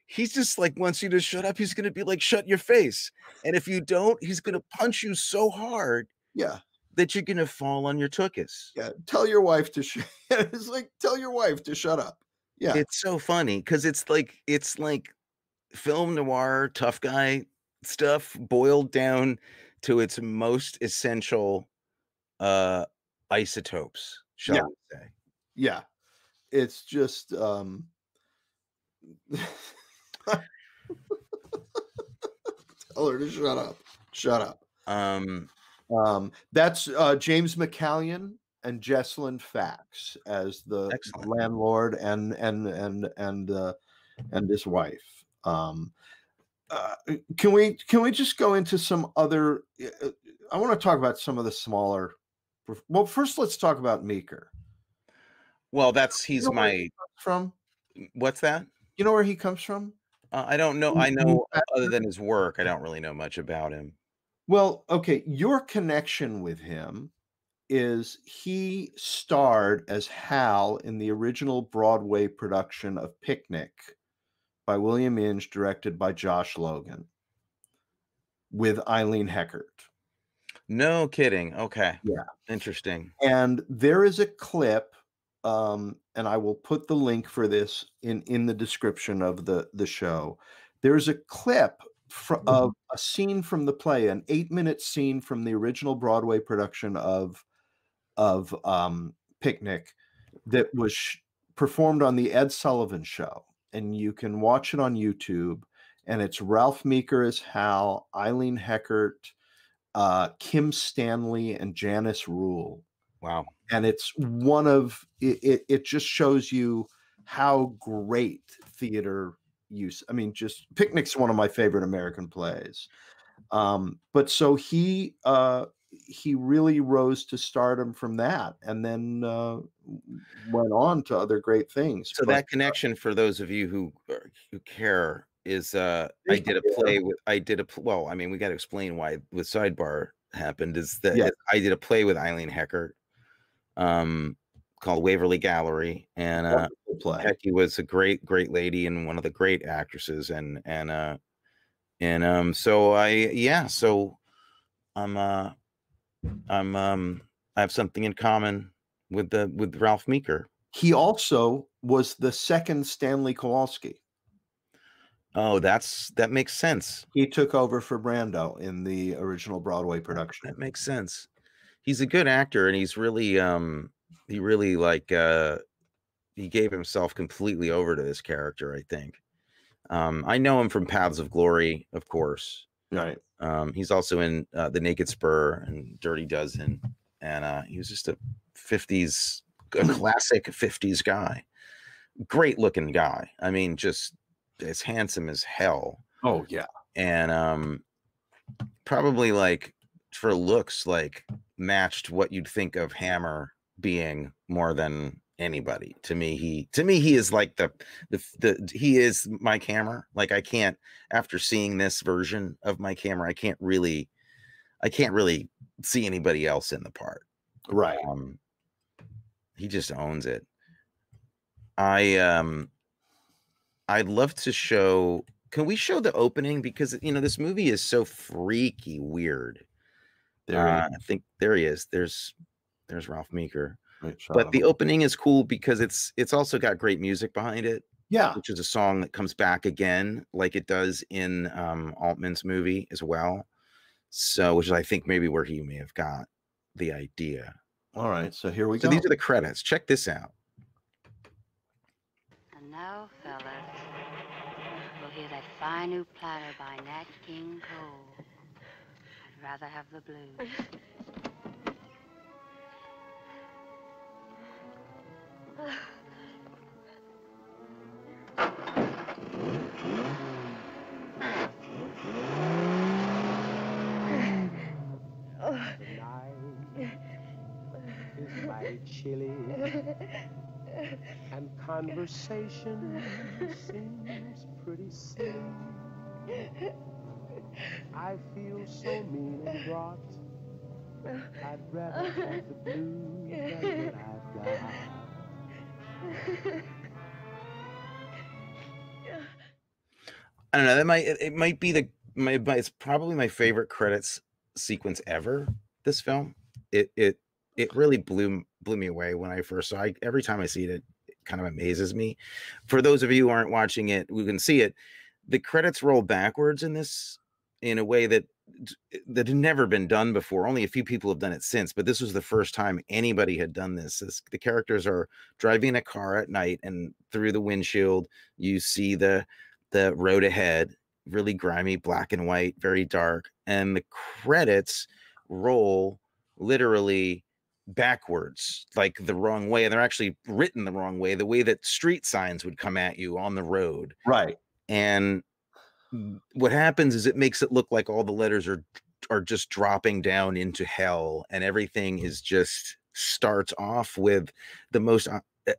He's just like, once you just shut up, he's going to be like, shut your face. And if you don't, he's going to punch you so hard. Yeah. That you're going to fall on your tuchus. Yeah. Tell your wife to shut It's like, tell your wife to shut up. Yeah. It's so funny because it's like, it's like film noir, tough guy stuff boiled down to its most essential uh, isotopes, shall yeah. we say. Yeah. It's just, um, tell her to shut up. Shut up. Um, um, that's uh, James McCallion and Jessalyn Fax as the excellent. landlord and and and and uh, and his wife. Um, uh, can we can we just go into some other? Uh, I want to talk about some of the smaller. Well, first let's talk about Meeker. Well, that's he's you know my where he comes from. What's that? You know where he comes from? Uh, I don't know. I know other than his work, I don't really know much about him. Well, okay. Your connection with him is he starred as Hal in the original Broadway production of Picnic by William Inge, directed by Josh Logan, with Eileen Heckert. No kidding. Okay. Yeah. Interesting. And there is a clip. Um, and I will put the link for this in, in the description of the, the show. There's a clip fr- of a scene from the play, an eight-minute scene from the original Broadway production of, of um, Picnic that was sh- performed on the Ed Sullivan Show. And you can watch it on YouTube. And it's Ralph Meeker as Hal, Eileen Heckert, uh, Kim Stanley, and Janice Rule. Wow. And it's one of, it, it, it just shows you how great theater use. I mean, just Picnic's one of my favorite American plays. Um, but so he, uh, he really rose to stardom from that and then uh, went on to other great things. So but, that connection for those of you who, who care is uh, I did a play with, I did a, well, I mean, we got to explain why with Sidebar happened is that yeah. I did a play with Eileen Heckert. Um, called Waverly Gallery, and uh, Hecky was a great, great lady and one of the great actresses, and and uh, and um, so I yeah, so I'm uh, I'm um, I have something in common with the with Ralph Meeker. He also was the second Stanley Kowalski. Oh, that's that makes sense. He took over for Brando in the original Broadway production. That makes sense. He's a good actor, and he's really, um, he really like, uh, he gave himself completely over to this character. I think, um, I know him from Paths of Glory, of course. Right. Um, he's also in uh, The Naked Spur and Dirty Dozen, and uh, he was just a fifties, a classic fifties guy, great looking guy. I mean, just as handsome as hell. Oh yeah, and um, probably like. For looks like matched what you'd think of Hammer being more than anybody. To me, he to me he is like the the the he is Mike Hammer. Like I can't after seeing this version of Mike Hammer, I can't really I can't really see anybody else in the part. Right. Um, he just owns it. I um I'd love to show. Can we show the opening because you know this movie is so freaky weird. There uh, I think there he is. There's there's Ralph Meeker. Right, but the opening is cool because it's it's also got great music behind it. Yeah. Which is a song that comes back again like it does in um, Altman's movie as well. So which is I think maybe where he may have got the idea. All right. So here we so go. So these are the credits. Check this out. And now, fellas, we'll hear that fine new platter by Nat King Cole. Rather have the blues. Tonight is my chili and conversation seems pretty silly. I feel so mean and brought I'd rather have the blues than what I've got. I don't know. That might it might be the my. It's probably my favorite credits sequence ever. This film, it it it really blew blew me away when I first saw it. Every time I see it, it kind of amazes me. For those of you who aren't watching it, we can see it. The credits roll backwards in this in a way that that had never been done before. Only a few people have done it since, but this was the first time anybody had done this. This the characters are driving a car at night, and through the windshield, you see the the road ahead, really grimy, black and white, very dark, and the credits roll literally backwards, like the wrong way. And they're actually written the wrong way, the way that street signs would come at you on the road. Right. And what happens is it makes it look like all the letters are are just dropping down into hell, and everything is just starts off with the most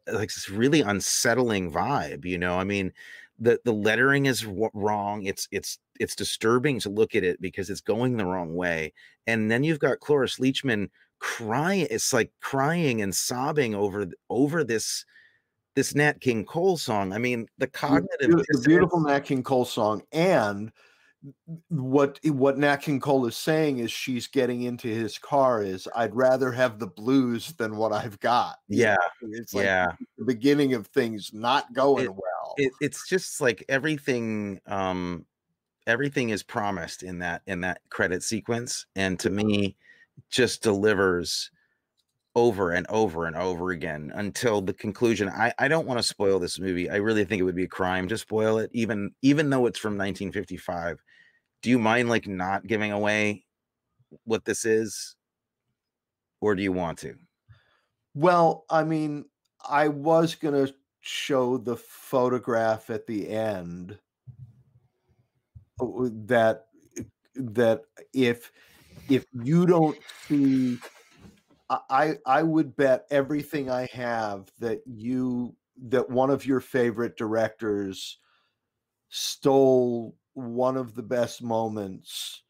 like this really unsettling vibe, you know? I mean, the the lettering is wrong. It's it's it's disturbing to look at it because it's going the wrong way. And then you've got Cloris Leachman crying. It's like crying and sobbing over over this this Nat King Cole song. I mean, the cognitive it's a beautiful Nat King Cole song, and what what Nat King Cole is saying is she's getting into his car is I'd rather have the blues than what I've got. Yeah, it's like yeah. the beginning of things not going it, well. It, it's just like everything, um, everything is promised in that in that credit sequence, and to me, just delivers over and over and over again until the conclusion. I, I don't want to spoil this movie. I really think it would be a crime to spoil it, even even though it's from nineteen fifty-five. Do you mind like not giving away what this is, or do you want to? Well, I mean, I was gonna show the photograph at the end that that if if you don't see. I, I would bet everything I have that you that one of your favorite directors stole one of the best moments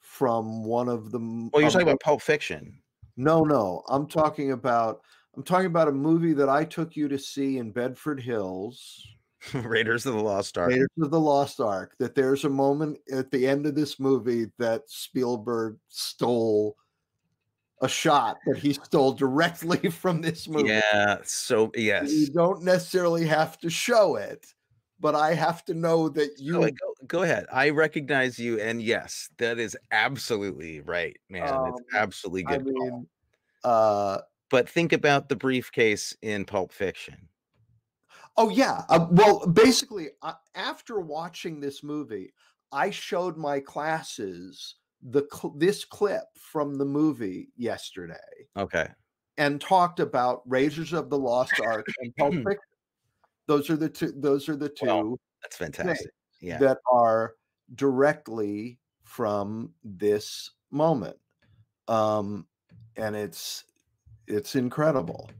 from one of the. Well, you're um, talking about Pulp Fiction. No, no, I'm talking about I'm talking about a movie that I took you to see in Bedford Hills. Raiders of the Lost Ark. Raiders of the Lost Ark. That there's a moment at the end of this movie that Spielberg stole. A shot that he stole directly from this movie. Yeah, so yes. You don't necessarily have to show it, but I have to know that you... Oh, wait, go, go ahead. I recognize you, and yes, that is absolutely right, man. Um, it's absolutely good. I mean, uh, but think about the briefcase in Pulp Fiction. Oh, yeah. Uh, well, basically, uh, after watching this movie, I showed my classes... the this clip from the movie yesterday, okay, and talked about Raiders of the Lost Ark and Pulp Fiction. Those are the two. Those are the two. Well, that's fantastic. Yeah, that are directly from this moment, um, and it's it's incredible.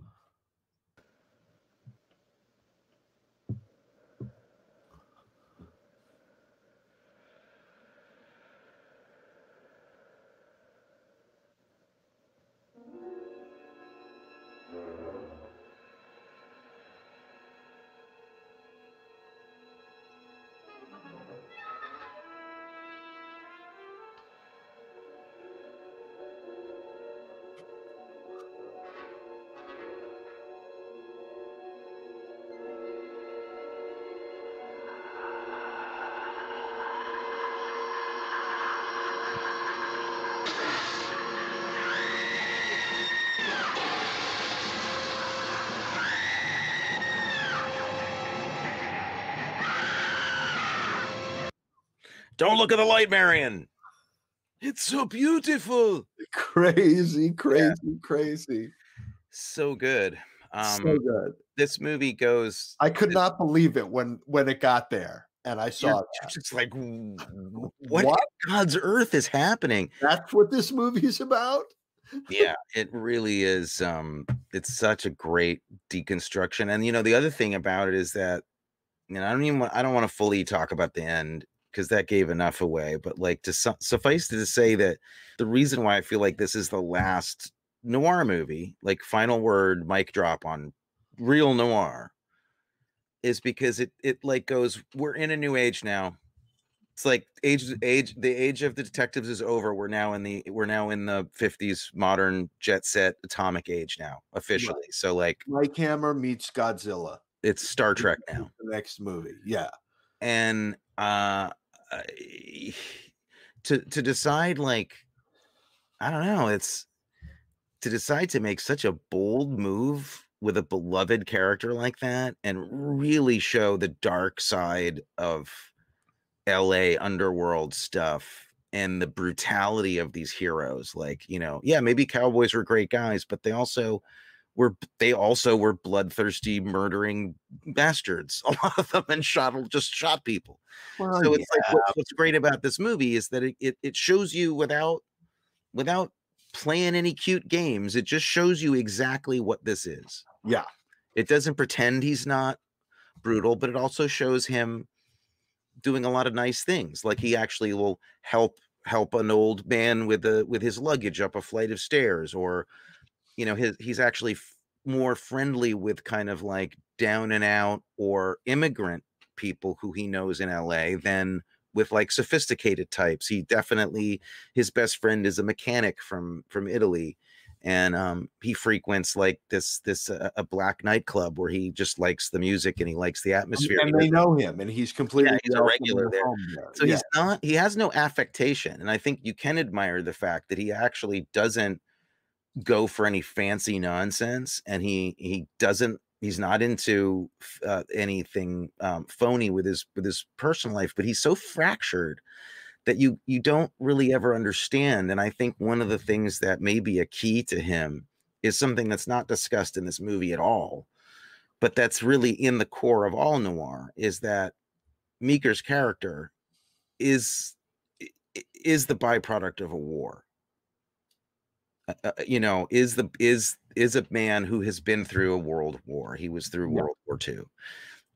Don't look at the light, Marion. It's so beautiful. Crazy, crazy, yeah. crazy. So good. Um, so good. This movie goes. I could this, not believe it when when it got there, and I saw it. It's like, what, what God's earth is happening? That's what this movie is about. Yeah, it really is. Um, it's such a great deconstruction, and you know the other thing about it is that you know I don't even want, I don't want to fully talk about the end. because that gave enough away. But like, to su suffice to say that the reason why I feel like this is the last noir movie, like final word, mic drop on real noir, is because it it like goes, we're in a new age now. It's like age age the age of the detectives is over. We're now in the we're now in the fifties modern jet set atomic age now, officially. Right. So like Mike Hammer meets Godzilla. It's Star Trek now. The next movie. Yeah. And uh I, to to decide, like, I don't know, it's to decide to make such a bold move with a beloved character like that and really show the dark side of L A underworld stuff and the brutality of these heroes. Like, you know, yeah, maybe cowboys were great guys, but they also were, they also were bloodthirsty, murdering bastards, a lot of them, and shot, just shot people. Well, so it's yeah. like, what's great about this movie is that it, it, it shows you without, without playing any cute games. It just shows you exactly what this is. Yeah. It doesn't pretend he's not brutal, but it also shows him doing a lot of nice things. Like he actually will help help an old man with the with his luggage up a flight of stairs, or you know, his he's actually f more friendly with kind of like down and out or immigrant people who he knows in L A than with like sophisticated types. He definitely, his best friend is a mechanic from from Italy, and um he frequents like this this uh, a black nightclub where he just likes the music and he likes the atmosphere, and, and they know him, and he's completely yeah, he's a regular there. there so yeah. he's not he has no affectation, and I think you can admire the fact that he actually doesn't go for any fancy nonsense, and he he doesn't he's not into uh, anything um, phony with his with his personal life, but he's so fractured that you you don't really ever understand. And I think one of the things that may be a key to him is something that's not discussed in this movie at all, but that's really in the core of all noir, is that Meeker's character is is the byproduct of a war. Uh, you know, is the is is a man who has been through a world war. He was through yeah. World War Two.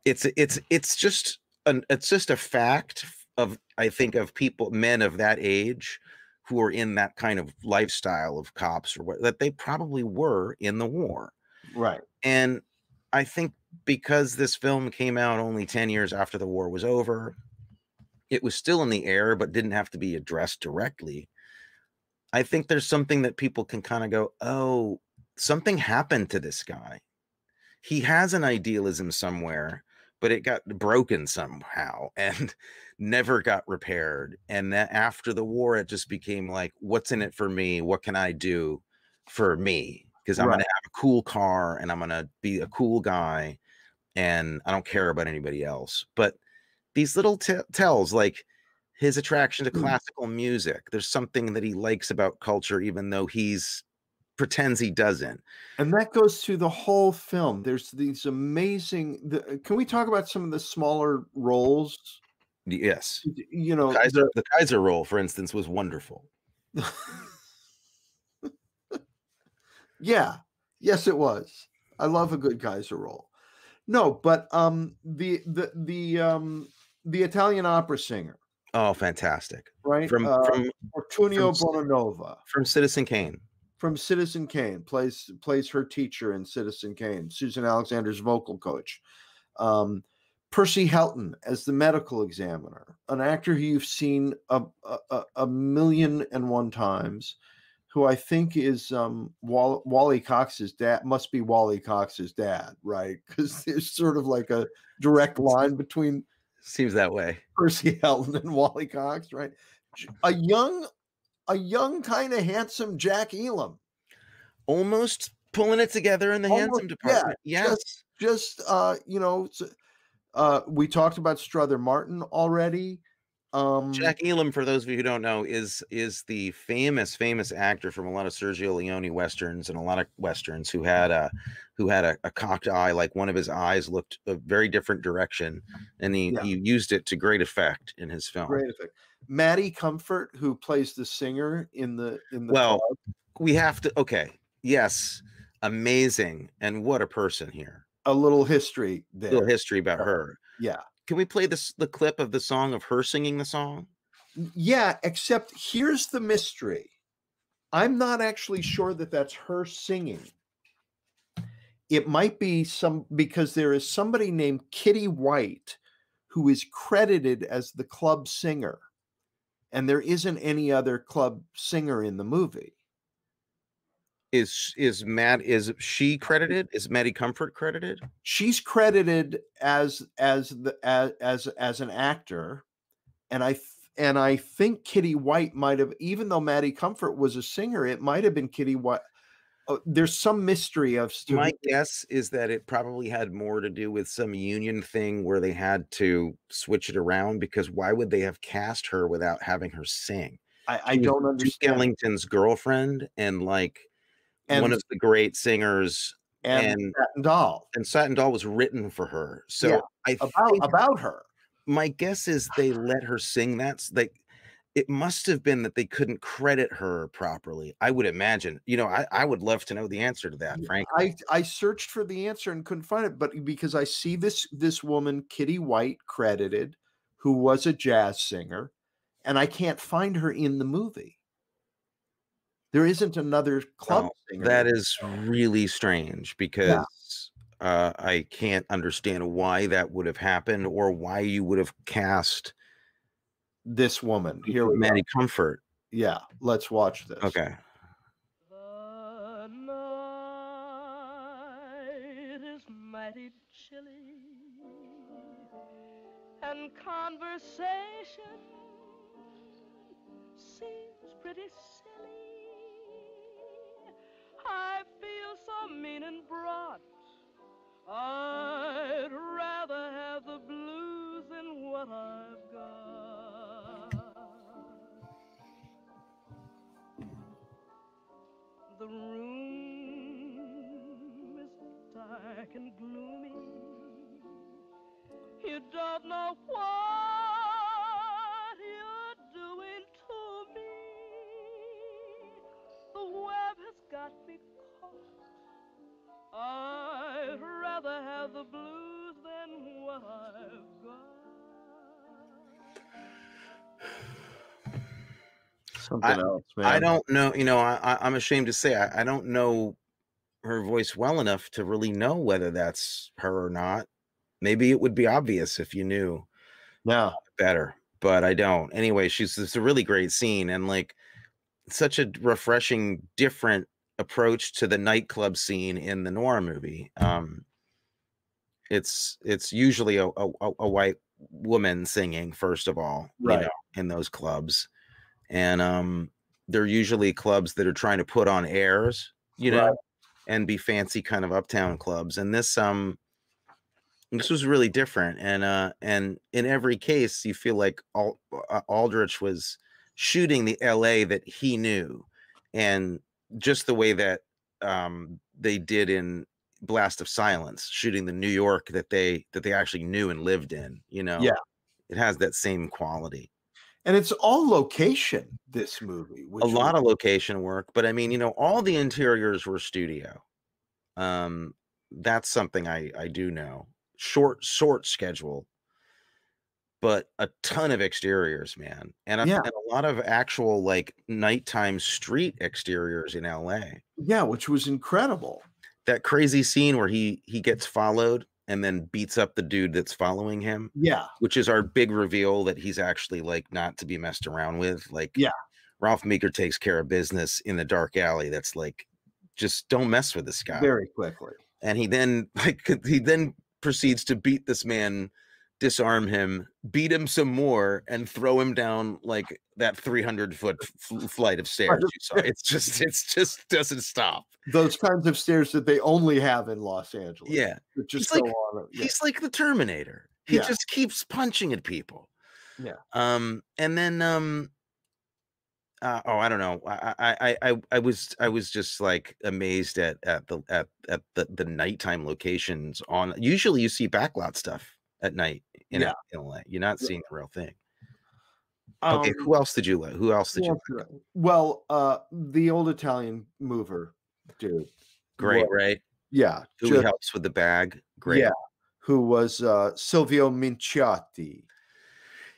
It's it's it's just an it's just a fact of, I think, of people, men of that age who are in that kind of lifestyle of cops or what, that they probably were in the war. Right. And I think because this film came out only ten years after the war was over, it was still in the air but didn't have to be addressed directly. I think there's something that people can kind of go, oh, something happened to this guy. He has an idealism somewhere, but it got broken somehow and never got repaired. And that after the war, it just became like, what's in it for me? What can I do for me? Because I'm right. going to have a cool car and I'm going to be a cool guy and I don't care about anybody else. But these little t tells, like his attraction to classical music. There's something that he likes about culture, even though he's pretends he doesn't. And that goes through the whole film. There's these amazing, the, can we talk about some of the smaller roles? Yes. You know, Kaiser, the Kaiser role, for instance, was wonderful. Yeah. Yes, it was. I love a good Kaiser role. No, but um, the, the, the, um, the Italian opera singer. Oh, fantastic! Right from uh, from Fortunio Bonanova from Citizen Kane. From Citizen Kane plays plays her teacher in Citizen Kane. Susan Alexander's vocal coach. Um, Percy Helton as the medical examiner, an actor who you've seen a a, a million and one times, who I think is um, Wall, Wally Cox's dad. Must be Wally Cox's dad, right? Because there's sort of like a direct line between. Seems that way. Percy Helton and Wally Cox, right? A young, a young kind of handsome Jack Elam. Almost pulling it together in the Almost, handsome department. Yeah, yes. Just, just uh, you know, uh, we talked about Strother Martin already. Um, Jack Elam, for those of you who don't know, is is the famous famous actor from a lot of Sergio Leone westerns and a lot of westerns who had a who had a, a cocked eye, like one of his eyes looked a very different direction, and he, yeah. he used it to great effect in his film. Great effect. Maddie Comfort, who plays the singer in the in the well, club. we have to okay, yes, amazing, and what a person here. A little history, there. a little history about her, yeah. Can we play this the clip of the song of her singing the song? Yeah, except here's the mystery. I'm not actually sure that that's her singing. It might be some, because there is somebody named Kitty White who is credited as the club singer, and there isn't any other club singer in the movie. Is is Matt is she credited? Is Maddie Comfort credited? She's credited as as the as as, as an actor, and I and I think Kitty White might have, even though Maddie Comfort was a singer, it might have been Kitty White. Oh, there's some mystery of student. My guess is that it probably had more to do with some union thing where they had to switch it around, because why would they have cast her without having her sing? I, I don't understand. Ellington's girlfriend, and like. And one of the great singers, and, and Satin Doll, and Satin Doll was written for her. So yeah, I about, about her. My guess is they let her sing. That's like, it must have been that they couldn't credit her properly. I would imagine. You know, I, I would love to know the answer to that. Frankly, I, I searched for the answer and couldn't find it, but because I see this this woman Kitty White credited, who was a jazz singer, and I can't find her in the movie. There isn't another club no, singer. That is really strange, because yeah. uh, I can't understand why that would have happened, or why you would have cast this woman. Here we Maddie go. Comfort. Yeah, let's watch this. Okay. The night is mighty chilly, and conversation seems pretty silly. I feel so mean and brought. I'd rather have the blues than what I've got. The room is dark and gloomy. You don't know what you're doing to me. The web has got me caught. I'd rather have the blues than what I've got. Something I, else, man. I don't know. You know, I, I, I'm ashamed to say I, I don't know her voice well enough to really know whether that's her or not. Maybe it would be obvious if you knew. No, better, but I don't. Anyway, she's it's a really great scene, and like. Such a refreshing, different approach to the nightclub scene in the noir movie. Um, it's it's usually a, a, a white woman singing, first of all, right. You know, in those clubs, and um, they're usually clubs that are trying to put on airs, you know, right. And be fancy kind of uptown clubs. And this um, this was really different, and uh, and in every case, you feel like Al- Aldrich was. Shooting the L A that he knew, and just the way that um, they did in Blast of Silence, shooting the New York that they that they actually knew and lived in, you know, yeah, it has that same quality. And it's all location. This movie, a lot of location work, but I mean, you know, all the interiors were studio. Um, that's something I I do know. Short short schedule. But a ton of exteriors, man. And, yeah. And a lot of actual like nighttime street exteriors in L A. Yeah, which was incredible. That crazy scene where he he gets followed and then beats up the dude that's following him. Yeah. Which is our big reveal that he's actually like not to be messed around with. Like yeah. Ralph Meeker takes care of business in the dark alley. That's like, just don't mess with this guy. Very quickly. And he then like he then proceeds to beat this man, disarm him, beat him some more, and throw him down like that three hundred foot flight of stairs. It's just, it's just doesn't stop. Those kinds of stairs that they only have in Los Angeles. Yeah. Just he's, like, on. Yeah. He's like the Terminator. He yeah. just keeps punching at people. Yeah. Um, and then, um, uh, oh, I don't know. I, I, I, I was, I was just like amazed at, at the, at, at the, the nighttime locations on, usually you see backlot stuff at night in, yeah. in L A. You're not seeing the real thing. Um, okay, who else did you like? Who else did you like? Well, uh, the old Italian mover dude. Great, well, right? Yeah. Who just, helps with the bag? Great. Yeah. who was uh, Silvio Minciotti.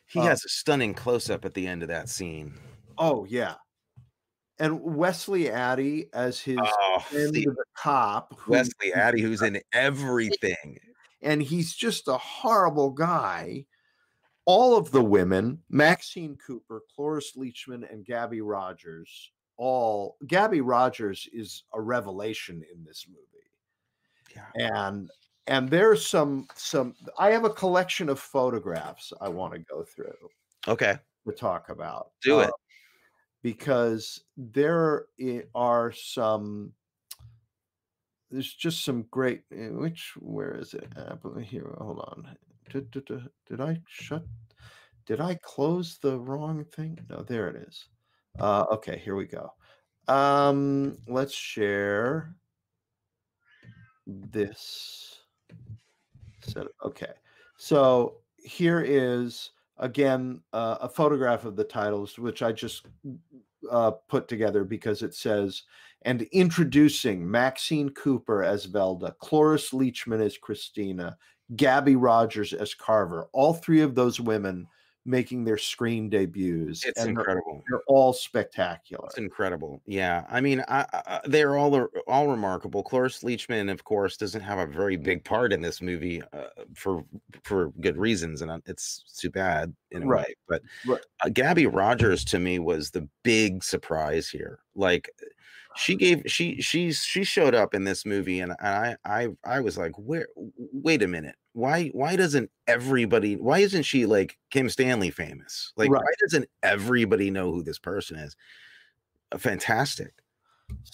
He um, has a stunning close-up at the end of that scene. Oh, yeah. And Wesley Addy as his oh, end the, of the cop. Who, Wesley Addy, who's in everything. And he's just a horrible guy. All of the women, Maxine Cooper, Cloris Leachman, and Gabby Rogers, all Gabby Rogers is a revelation in this movie. Yeah. And and there's some some I have a collection of photographs I want to go through. Okay. To talk about. Do um, it. Because there are some there's just some great which where is it? Uh, here, hold on. Did, did, did I shut? Did I close the wrong thing? No, there it is. Uh, okay, here we go. Um, let's share this. So, okay, so here is again uh, a photograph of the titles, which I just uh, put together because it says, and introducing Maxine Cooper as Velda, Cloris Leachman as Christina, Gabby Rogers as Carver, all three of those women making their screen debuts. It's and incredible. They're, they're all spectacular. It's incredible. Yeah. I mean, I, I, they're all, all remarkable. Cloris Leachman, of course, doesn't have a very big part in this movie uh, for, for good reasons. And it's too bad in a right. way, but right. uh, Gabby Rogers to me was the big surprise here. Like she gave, she, she, she showed up in this movie and I, I, I was like, where, wait a minute. Why why doesn't everybody why isn't she like Kim Stanley famous? Like right. why doesn't everybody know who this person is? Fantastic.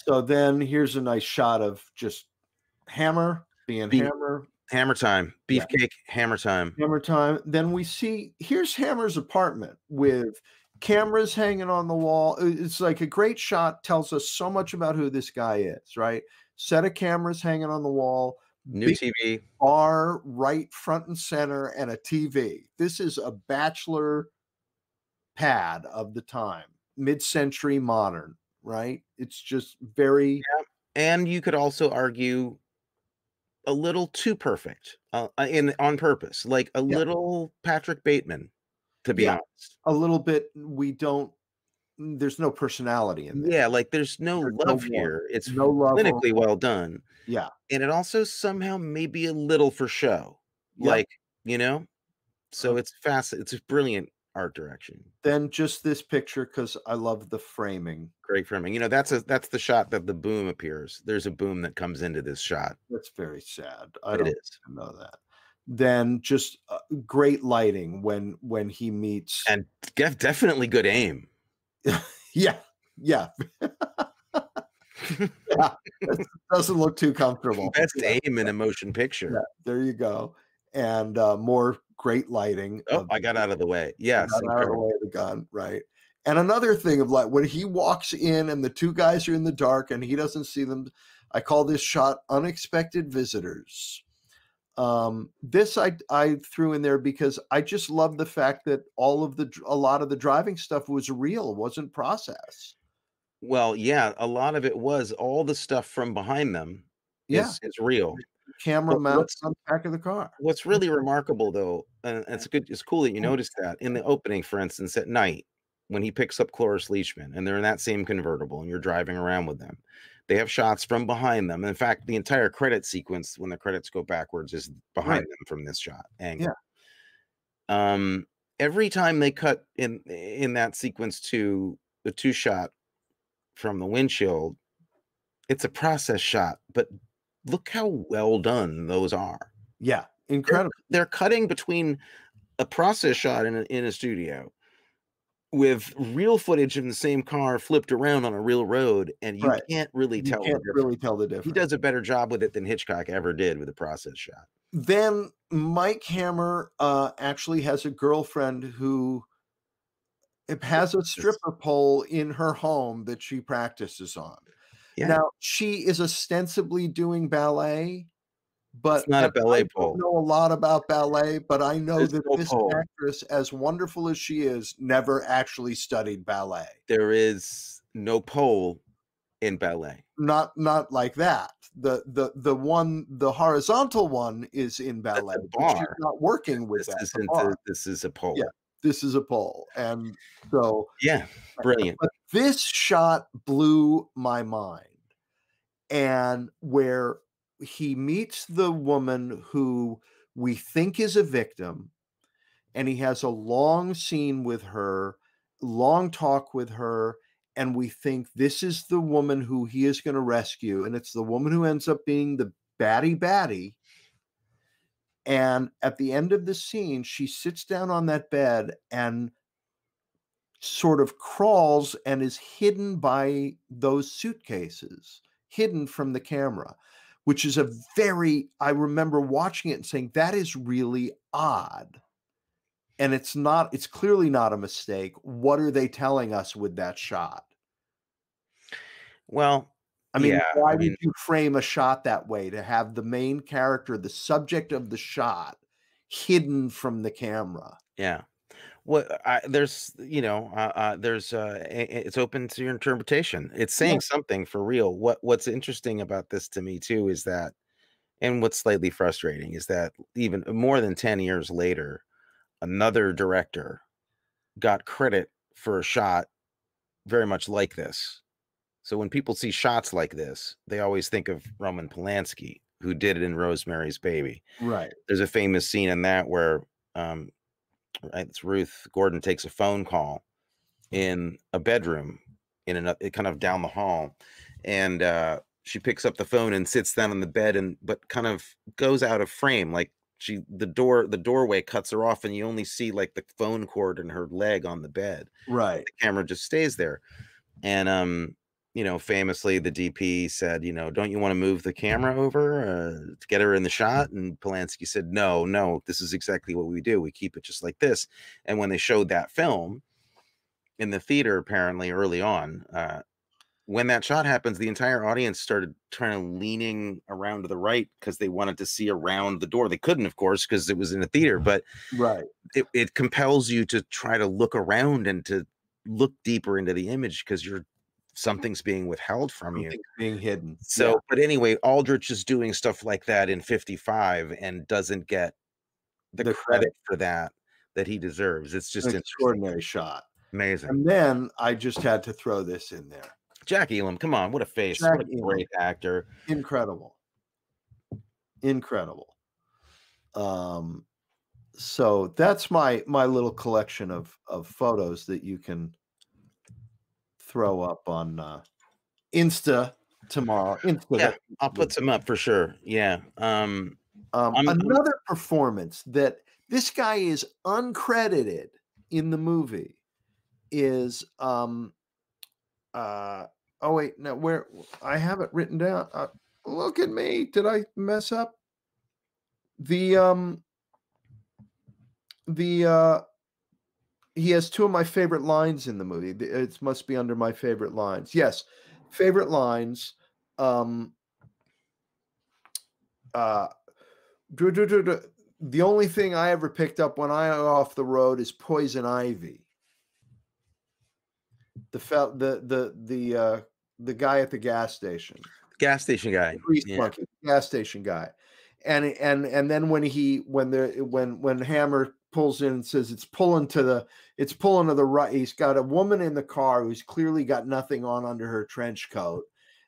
So then here's a nice shot of just Hammer being Beef, Hammer. Hammer time. Beefcake, yeah. Hammer time. Hammer time. Then we see here's Hammer's apartment with cameras hanging on the wall. It's like a great shot, tells us so much about who this guy is, right? Set of cameras hanging on the wall. New T V, bar right front and center, and a T V. This is a bachelor pad of the time, mid-century modern, right? It's just very, yeah. And you could also argue a little too perfect, uh, in on purpose, like a yeah. little Patrick Bateman, to be yeah. honest. A little bit. We don't. There's no personality in there. Yeah, like there's no there's love no here. It's no love clinically well done. Yeah. And it also somehow may be a little for show. Yep. Like, you know? So it's fast. It's a brilliant art direction. Then just this picture, because I love the framing. Great framing. You know, that's a that's the shot that the boom appears. There's a boom that comes into this shot. That's very sad. I but don't it is. know that. Then just uh, great lighting when when he meets. And def definitely good aim. yeah, yeah. yeah. Doesn't look too comfortable. Best yeah. aim in a motion picture. Yeah, there you go. And uh, more great lighting. Oh, I got out of the way. Yes. I got out of the way of the gun, right? And another thing of like when he walks in and the two guys are in the dark and he doesn't see them, I call this shot unexpected visitors. Um, this I, I threw in there because I just love the fact that all of the, a lot of the driving stuff was real, wasn't processed. Well, yeah, a lot of it was all the stuff from behind them yeah. is, is real. Camera mounts on the back of the car. What's really remarkable though, and it's good, it's cool that you noticed that in the opening, for instance, at night when he picks up Cloris Leachman and they're in that same convertible and you're driving around with them. They have shots from behind them. In fact, the entire credit sequence, when the credits go backwards, is behind right. them from this shot angle. Yeah. Um, every time they cut in in that sequence to the two shot from the windshield, it's a process shot. But look how well done those are. Yeah, incredible. They're, they're cutting between a process shot in a, in a studio with real footage in the same car flipped around on a real road, and you right. can't really tell. You can't really tell the difference. He does a better job with it than Hitchcock ever did with a process shot. Then Mike Hammer uh, actually has a girlfriend who has a stripper pole in her home that she practices on. Yeah. Now she is ostensibly doing ballet. But it's not a ballet I pole. Don't know a lot about ballet, but I know There's that no this pole. actress, as wonderful as she is, never actually studied ballet. There is no pole in ballet. Not not like that. The the the one the horizontal one is in ballet. She's not working with this that. Isn't a, this is a pole. Yeah, this is a pole. And so yeah, brilliant. But this shot blew my mind. And where he meets the woman who we think is a victim, and he has a long scene with her, long talk with her, and we think this is the woman who he is going to rescue, and it's the woman who ends up being the baddie baddie. And at the end of the scene, she sits down on that bed and sort of crawls and is hidden by those suitcases, hidden from the camera, which is a very, I remember watching it and saying, that is really odd. And it's not, it's clearly not a mistake. What are they telling us with that shot? Well, I mean, yeah, why I mean, did you frame a shot that way, to have the main character, the subject of the shot, hidden from the camera? Yeah. Well, I, there's, you know, uh, uh, there's, uh, it's open to your interpretation. It's saying yeah. something for real. What, what's interesting about this to me too, is that, and what's slightly frustrating is that even more than ten years later, another director got credit for a shot very much like this. So when people see shots like this, they always think of Roman Polanski, who did it in Rosemary's Baby. Right. There's a famous scene in that where um, it's Ruth Gordon takes a phone call in a bedroom in another, kind of down the hall, and uh, she picks up the phone and sits down on the bed, and but kind of goes out of frame, like. She the door the doorway cuts her off, and you only see like the phone cord and her leg on the bed. Right. The camera just stays there. And um, you know, famously the D P said, you know, don't you want to move the camera over uh, to get her in the shot? And Polanski said, no, no, this is exactly what we do. We keep it just like this. And when they showed that film in the theater, apparently early on, uh, when that shot happens, the entire audience started kind of leaning around to the right because they wanted to see around the door. They couldn't, of course, because it was in a theater, but right, it, it compels you to try to look around and to look deeper into the image because you're something's being withheld from you. Something's being hidden. So, yeah. But anyway, Aldrich is doing stuff like that in fifty-five and doesn't get the, the credit, credit for that that he deserves. It's just an extraordinary shot. Amazing. And then I just had to throw this in there. Jack Elam, come on, what a face, Jack what a great Elam. actor. Incredible. Incredible. Um, so that's my my little collection of, of photos that you can throw up on uh, Insta tomorrow. Insta yeah, I'll put some up for sure. Yeah. Um, um, another performance that this guy is uncredited in the movie is... Um, uh oh wait no where I have it written down uh, look at me did I mess up the um the uh he has two of my favorite lines in the movie. It must be under my favorite lines. Yes, favorite lines. um uh do, do, do, do. The only thing I ever picked up when I was off the road is poison ivy. The fel the the the uh, the guy at the gas station, gas station guy, grease yeah. monkey, gas station guy, and and and then when he when the when when Hammer pulls in and says it's pulling to the it's pulling to the right, he's got a woman in the car who's clearly got nothing on under her trench coat,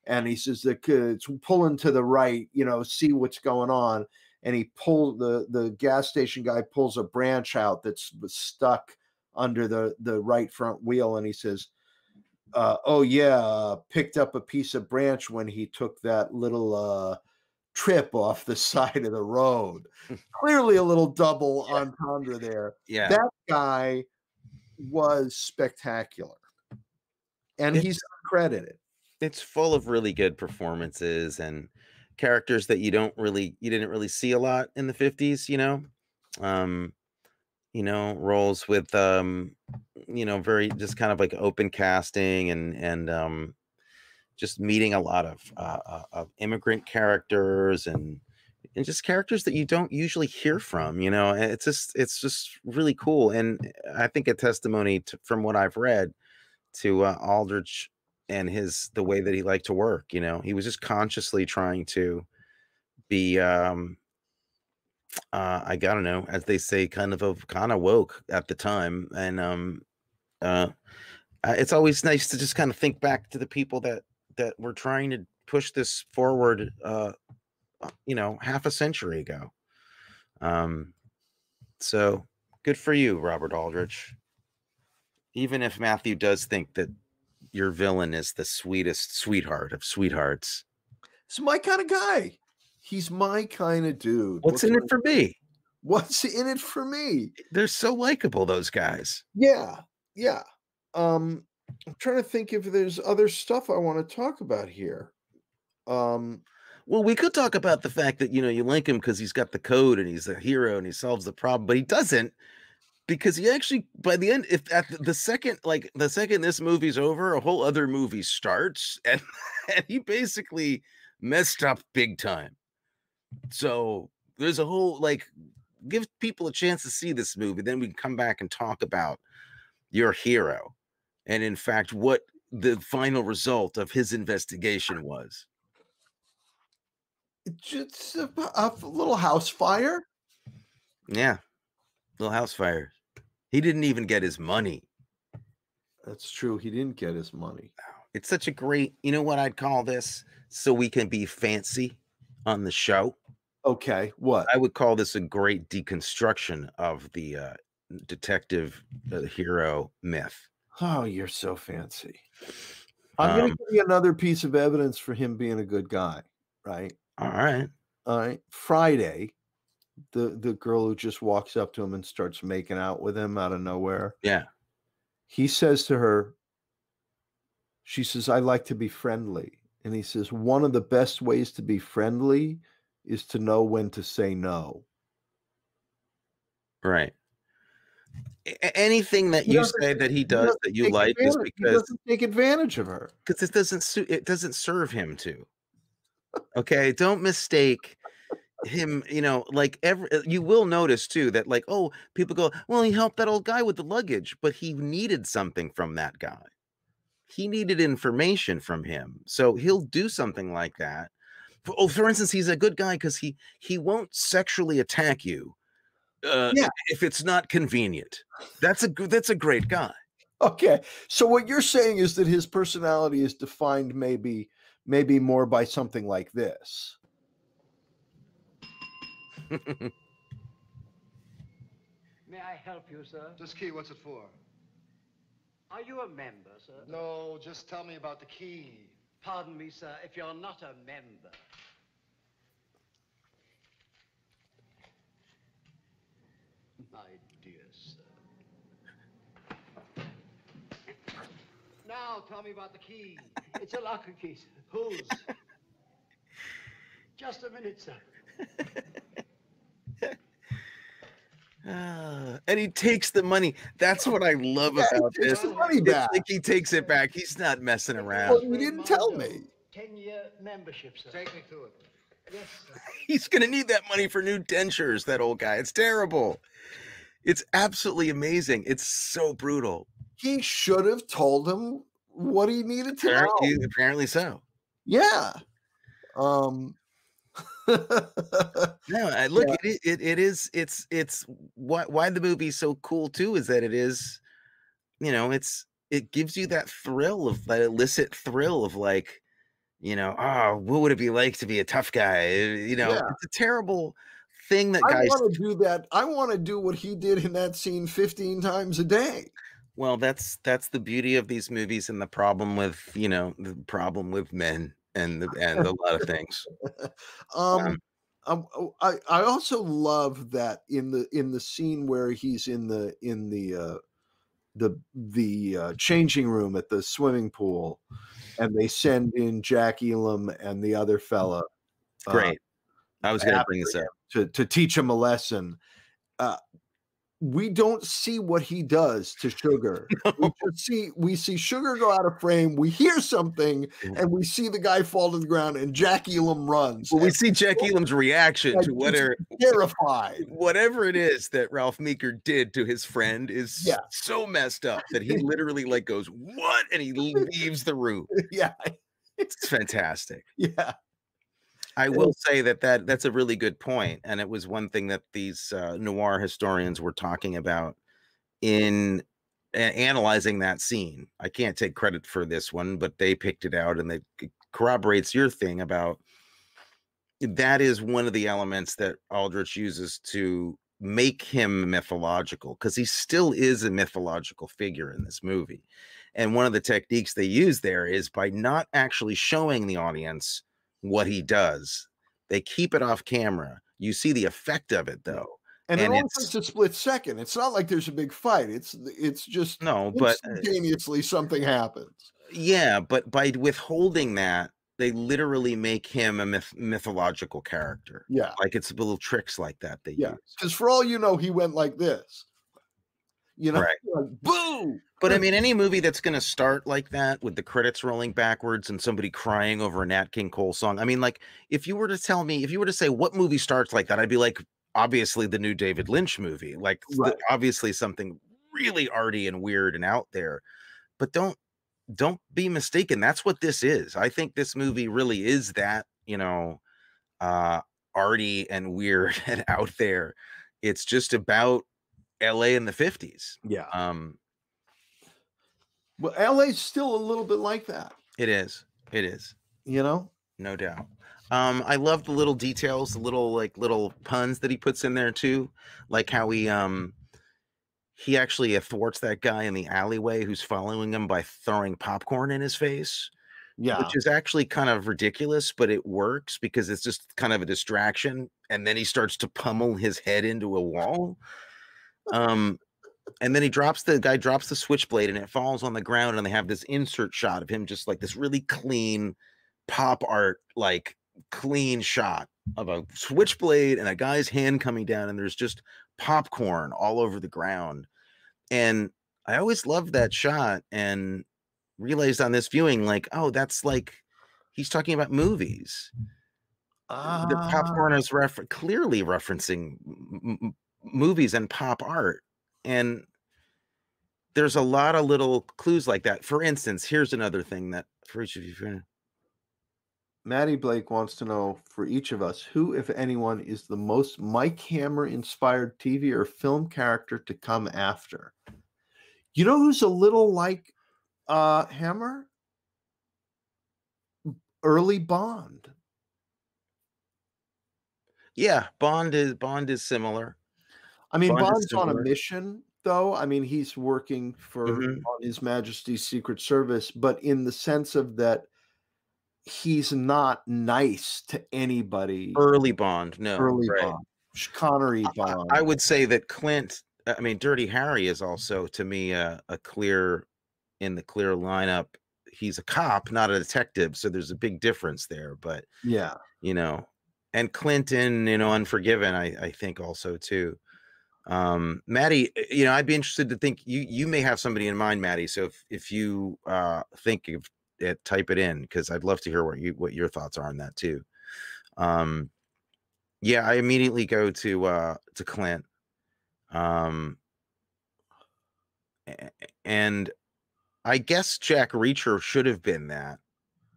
and he says the it's pulling to the right, you know, see what's going on, and he pulled the the gas station guy pulls a branch out that's stuck under the the right front wheel, and he says. Uh, oh yeah, uh, picked up a piece of branch when he took that little uh, trip off the side of the road. Clearly a little double yeah. entendre there. Yeah, that guy was spectacular, and it's, he's uncredited. It's full of really good performances and characters that you don't really, you didn't really see a lot in the fifties. You know, um, you know, roles with. Um, you know, very just kind of like open casting and, and, um, just meeting a lot of, uh, uh, of immigrant characters and, and just characters that you don't usually hear from, you know, it's just, it's just really cool. And I think a testimony to, from what I've read to, uh, Aldrich and his the way that he liked to work. You know, he was just consciously trying to be, um, uh, I gotta know, as they say, kind of a kind of woke at the time. And um, uh, it's always nice to just kind of think back to the people that that were trying to push this forward, uh, you know, half a century ago. Um, so good for you, Robert Aldrich. Even if Matthew does think that your villain is the sweetest sweetheart of sweethearts. It's my kind of guy. He's my kind of dude. What's, What's in it for me? What's in it for me? They're so likable, those guys. Yeah. Yeah. Um, I'm trying to think if there's other stuff I want to talk about here. Um, well, we could talk about the fact that, you know, you link him because he's got the code and he's a hero and he solves the problem, but he doesn't. Because he actually, by the end, if at the second, like the second this movie's over, a whole other movie starts, and, and he basically messed up big time. So there's a whole, like, give people a chance to see this movie. Then we can come back and talk about your hero, and in fact, what the final result of his investigation was. Just a, a little house fire. Yeah, little house fire. He didn't even get his money. That's true. He didn't get his money. It's such a great, you know what I'd call this? So we can be fancy on the show. Okay. What? I would call this a great deconstruction of the uh, detective uh, hero myth. Oh, you're so fancy. I'm um, going to give you another piece of evidence for him being a good guy. Right. All right. All right. Friday. The the girl who just walks up to him and starts making out with him out of nowhere. Yeah. He says to her, she says, I like to be friendly. And he says, one of the best ways to be friendly is to know when to say no. Right. A anything that he you say that he does he that you like is because he doesn't take advantage of her. Because it doesn't suit, it doesn't serve him to. Okay, don't mistake him, you know, like every, you will notice too that, like, oh, people go, well, he helped that old guy with the luggage, but he needed something from that guy. He needed information from him, so he'll do something like that. Oh, for instance, he's a good guy because he he won't sexually attack you uh, yeah. if it's not convenient. That's a that's a great guy. Okay, so what you're saying is that his personality is defined maybe maybe more by something like this. May I help you, sir? This key, what's it for? Are you a member, sir? No, just tell me about the key. Pardon me, sir, if you're not a member. My dear sir. Now tell me about the key. It's a locker key, sir. Whose? Just a minute, sir. Uh, and he takes the money. That's what I love yeah, about he this. Money back. Like he takes it back. He's not messing around. Well, you didn't tell me. ten year membership, sir. Take me to it. Yes, sir. He's going to need that money for new dentures, that old guy. It's terrible. It's absolutely amazing. It's so brutal. He should have told him what he needed to apparently, know. Apparently so. Yeah. Um... no, I look yeah. it, it it is it's it's why why the movie's so cool too is that it is, you know, it's it gives you that thrill of that illicit thrill of like, you know, oh, what would it be like to be a tough guy? You know, yeah. It's a terrible thing that I guys want to do that. I want to do what he did in that scene fifteen times a day. Well, that's that's the beauty of these movies and the problem with, you know, the problem with men. And the, and a lot of things. um, um, I I also love that in the in the scene where he's in the in the uh, the the uh, changing room at the swimming pool, and they send in Jack Elam and the other fella. Great, uh, I was going to bring this up to to teach him a lesson. Uh, we don't see what he does to Sugar. No. We just see we see Sugar go out of frame. We hear something, and we see the guy fall to the ground, and Jack Elam runs. Well, we and see Jack so, Elam's reaction to whatever terrified whatever it is that Ralph Meeker did to his friend is yeah. so messed up that he literally like goes what, and he leaves the room. Yeah, it's fantastic. Yeah. I will say that, that that's a really good point. And it was one thing that these uh, noir historians were talking about in uh, analyzing that scene. I can't take credit for this one, but they picked it out, and they, it corroborates your thing about that is one of the elements that Aldrich uses to make him mythological, because he still is a mythological figure in this movie. And one of the techniques they use there is by not actually showing the audience what he does. They keep it off camera. You see the effect of it though, and, and it only takes a split second. It's not like there's a big fight. It's it's just no, but instantaneously something happens. Yeah, but by withholding that, they literally make him a myth mythological character. Yeah, like it's little tricks like that they yeah. use. Because for all you know, he went like this. You know, right. Like, boo. But I mean, any movie that's going to start like that with the credits rolling backwards and somebody crying over a Nat King Cole song. I mean, like, if you were to tell me, if you were to say what movie starts like that, I'd be like, obviously the new David Lynch movie, like right. obviously something really arty and weird and out there. But don't don't be mistaken. That's what this is. I think this movie really is that, you know, uh, arty and weird and out there. It's just about L A in the fifties. Yeah. Um, well, L A's still a little bit like that. It is. It is. You know? No doubt. Um, I love the little details, the little like little puns that he puts in there too. Like how he um he actually thwarts that guy in the alleyway who's following him by throwing popcorn in his face. Yeah. Which is actually kind of ridiculous, but it works because it's just kind of a distraction, and then he starts to pummel his head into a wall. Um, and then he drops the guy drops the switchblade, and it falls on the ground, and they have this insert shot of him just like this really clean pop art, like clean shot of a switchblade and a guy's hand coming down, and there's just popcorn all over the ground. And I always loved that shot, and realized on this viewing, like, oh, that's like he's talking about movies. Uh... The popcorn is refer- clearly referencing m movies and pop art, and there's a lot of little clues like that. For instance, here's another thing that for each of you. Maddie Blake wants to know for each of us, who, if anyone, is the most Mike Hammer inspired T V or film character to come after? You know who's a little like uh, Hammer? Early Bond. Yeah, Bond is Bond is similar. I mean, Bond Bond's on a mission, though. I mean, he's working for mm-hmm. on His Majesty's Secret Service, but in the sense of that he's not nice to anybody. Early Bond, no. Early right. Bond. Connery Bond. I, I would say that Clint, I mean, Dirty Harry is also, to me, a, a clear, in the clear lineup. He's a cop, not a detective, so there's a big difference there, but, yeah, you know. And Clinton, you know, Unforgiven, I, I think also, too. Um, Maddie, you know, I'd be interested to think you you may have somebody in mind, Maddie. So if if you uh think of it, type it in, because I'd love to hear what you what your thoughts are on that too. Um, yeah, I immediately go to uh to Clint, um, and I guess Jack Reacher should have been that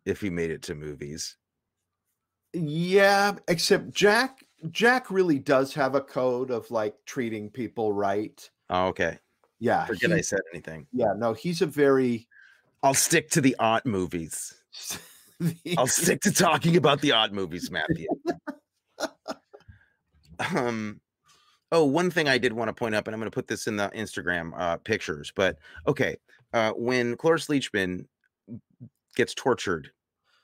if he made it to movies. Yeah, except Jack. Jack really does have a code of like treating people right. Oh, okay. Yeah. Forget he, I said anything. Yeah, no, he's a very... I'll stick to the odd movies. the... I'll stick to talking about the odd movies, Matthew. um, oh, one thing I did want to point up, and I'm going to put this in the Instagram uh, pictures, but okay. Uh, when Cloris Leachman gets tortured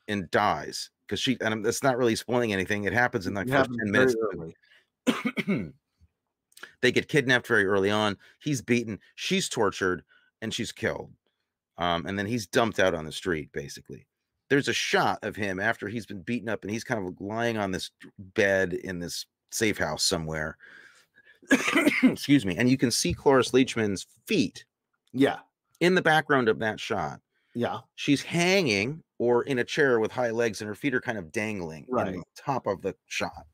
and dies, because she, and that's not really spoiling anything. It happens in like yeah, first ten minutes. They get kidnapped very early on. He's beaten, she's tortured, and she's killed. Um, and then he's dumped out on the street, basically. There's a shot of him after he's been beaten up, and he's kind of lying on this bed in this safe house somewhere. excuse me, and you can see Cloris Leachman's feet. Yeah. In the background of that shot. Yeah. She's hanging or in a chair with high legs and her feet are kind of dangling right on the top of the shot.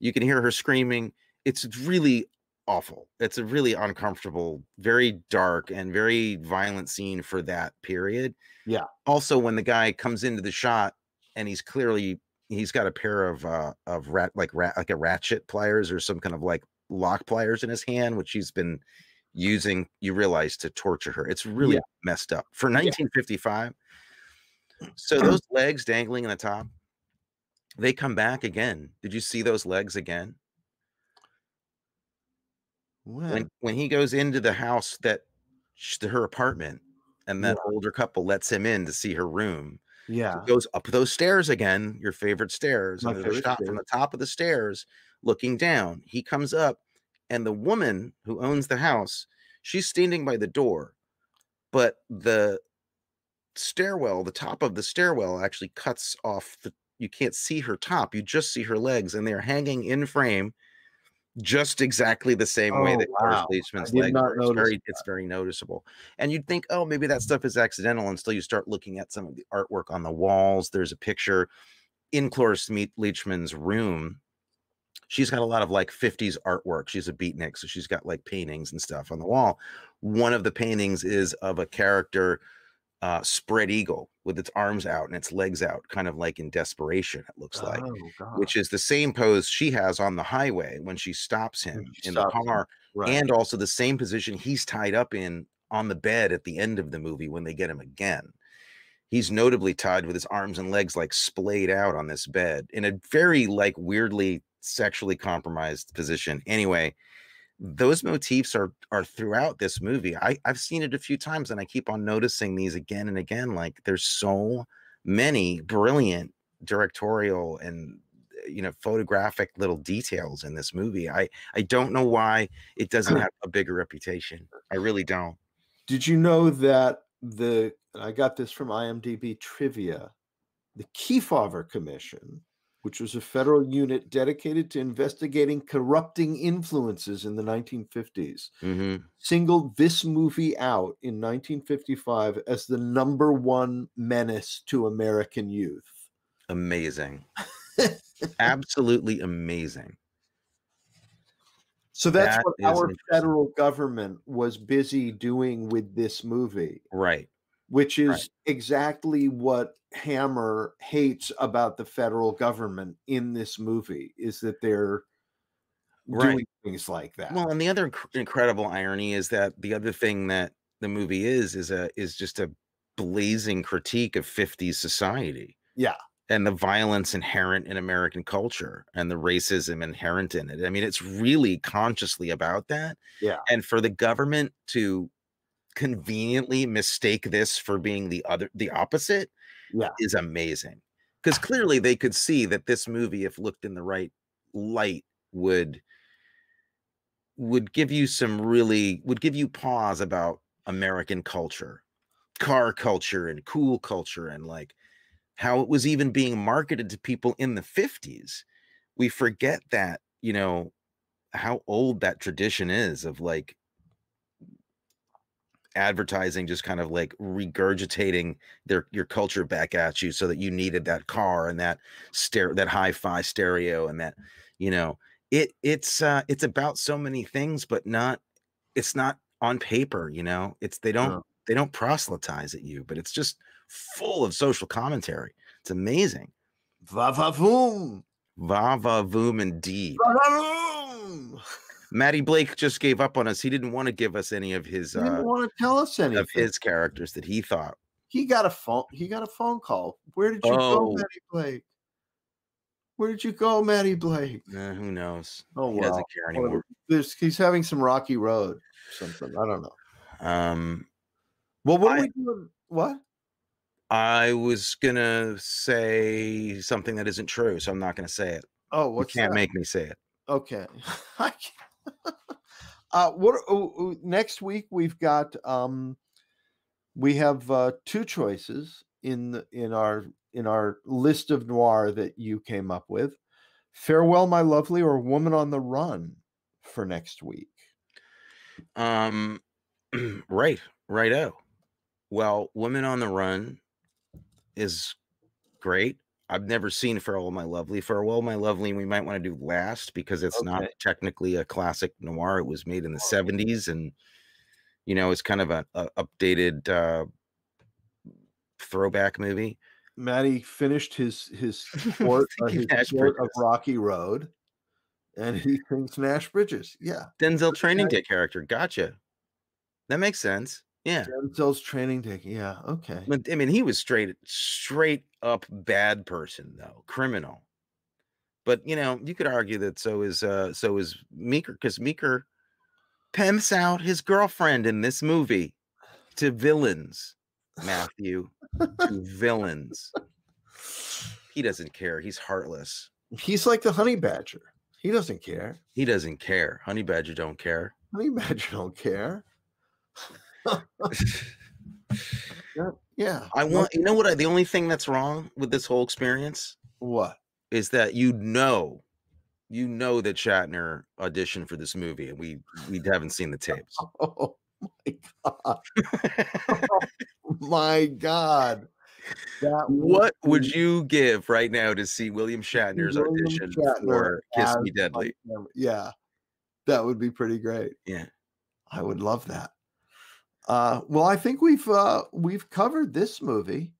You can hear her screaming. It's really awful. It's a really uncomfortable, very dark and very violent scene for that period. Yeah. Also, when the guy comes into the shot and he's clearly, he's got a pair of uh of rat like rat like a ratchet pliers or some kind of like lock pliers in his hand, which he's been using, you realize, to torture her. It's really yeah. messed up for nineteen fifty-five. Yeah. So those legs dangling in the top, they come back again. Did you see those legs again? When, when, when he goes into the house, that her apartment, and that yeah. older couple lets him in to see her room. Yeah. So he goes up those stairs again, your favorite stairs. My and favorite shot stairs. From the top of the stairs looking down. He comes up, and the woman who owns the house, she's standing by the door, but the stairwell, the top of the stairwell actually cuts off. The, you can't see her top. You just see her legs, and they're hanging in frame just exactly the same oh, way that wow. Cloris Leachman's legs are. It's very, it's very noticeable. And you'd think, oh, maybe that stuff is accidental until you start looking at some of the artwork on the walls. There's a picture in Cloris Leachman's room. She's got a lot of like fifties artwork. She's a beatnik, so she's got like paintings and stuff on the wall. One of the paintings is of a character uh, spread eagle with its arms out and its legs out, kind of like in desperation, it looks like, oh, which is the same pose she has on the highway when she stops him she in stops the car, right. and also the same position he's tied up in on the bed at the end of the movie when they get him again. He's notably tied with his arms and legs like splayed out on this bed in a very like weirdly sexually compromised position. Anyway, those motifs are are throughout this movie. I, I've seen it a few times, and I keep on noticing these again and again. Like, there's so many brilliant directorial and, you know, photographic little details in this movie. I, I don't know why it doesn't have a bigger reputation. I really don't. Did you know that the, and I got this from IMDb trivia, the Kefauver Commission, which was a federal unit dedicated to investigating corrupting influences in the nineteen fifties, mm-hmm. singled this movie out in nineteen fifty-five as the number one menace to American youth. Amazing. Absolutely amazing. So that's that what our federal government was busy doing with this movie. Right. Which is right. exactly what Hammer hates about the federal government in this movie, is that they're right. doing things like that. Well, and the other inc incredible irony is that the other thing that the movie is, is a, is just a blazing critique of fifties society. Yeah. And the violence inherent in American culture and the racism inherent in it. I mean, it's really consciously about that. Yeah. And for the government to conveniently mistake this for being the other the opposite yeah. is amazing, because clearly they could see that this movie, if looked in the right light, would would give you some really would give you pause about American culture, car culture and cool culture, and like how it was even being marketed to people in the fifties. We forget that, you know, how old that tradition is of like advertising just kind of like regurgitating their your culture back at you, so that you needed that car and that stereo, that hi-fi stereo, and that, you know, it it's uh it's about so many things, but not it's not on paper, you know. It's they don't yeah. they don't proselytize at you, but it's just full of social commentary. It's amazing. Va-va-voom. Va-va-voom indeed. Va-va-voom. Maddie Blake just gave up on us. He didn't want to give us any of his. He didn't uh, want to tell us any of his characters that he thought. He got a phone. He got a phone call. Where did you oh. go, Maddie Blake? Where did you go, Maddie Blake? Uh, who knows? Oh, he wow. doesn't care anymore. There's, he's having some rocky road, something. I don't know. Um. Well, what I, are we doing? What? I was gonna say something that isn't true, so I'm not gonna say it. Oh, what's you can't that? Make me say it. Okay. I can't. uh what oh, next week we've got um we have uh two choices in the, in our in our list of noir that you came up with. Farewell My Lovely or Woman on the Run for next week. Um, right, righto. Well, Women on the Run is great. I've never seen Farewell My Lovely. Farewell My Lovely, we might want to do last, because it's okay. Not technically a classic noir. It was made in the seventies, and you know, it's kind of an updated uh, throwback movie. Maddie finished his his court uh, of Rocky Road, and he sings Nash Bridges. Yeah, Denzel Training Day character. Gotcha. That makes sense. Yeah, Denzel's Training Day. Yeah, okay. But, I mean, he was straight, straight up bad person though, criminal. But you know, you could argue that so is uh, so is Meeker, because Meeker pimps out his girlfriend in this movie to villains. Matthew, to villains. He doesn't care. He's heartless. He's like the honey badger. He doesn't care. He doesn't care. Honey badger don't care. Honey badger don't care. Yeah. I want, you know what? I, the only thing that's wrong with this whole experience, what is that? You know, you know that Shatner auditioned for this movie, and we we haven't seen the tapes. Oh my god! Oh my god! That what would be... you give right now to see William Shatner's William audition Shatner for Kiss Me Deadly? Yeah, that would be pretty great. Yeah, I would love that. Uh, well, I think we've uh, we've covered this movie.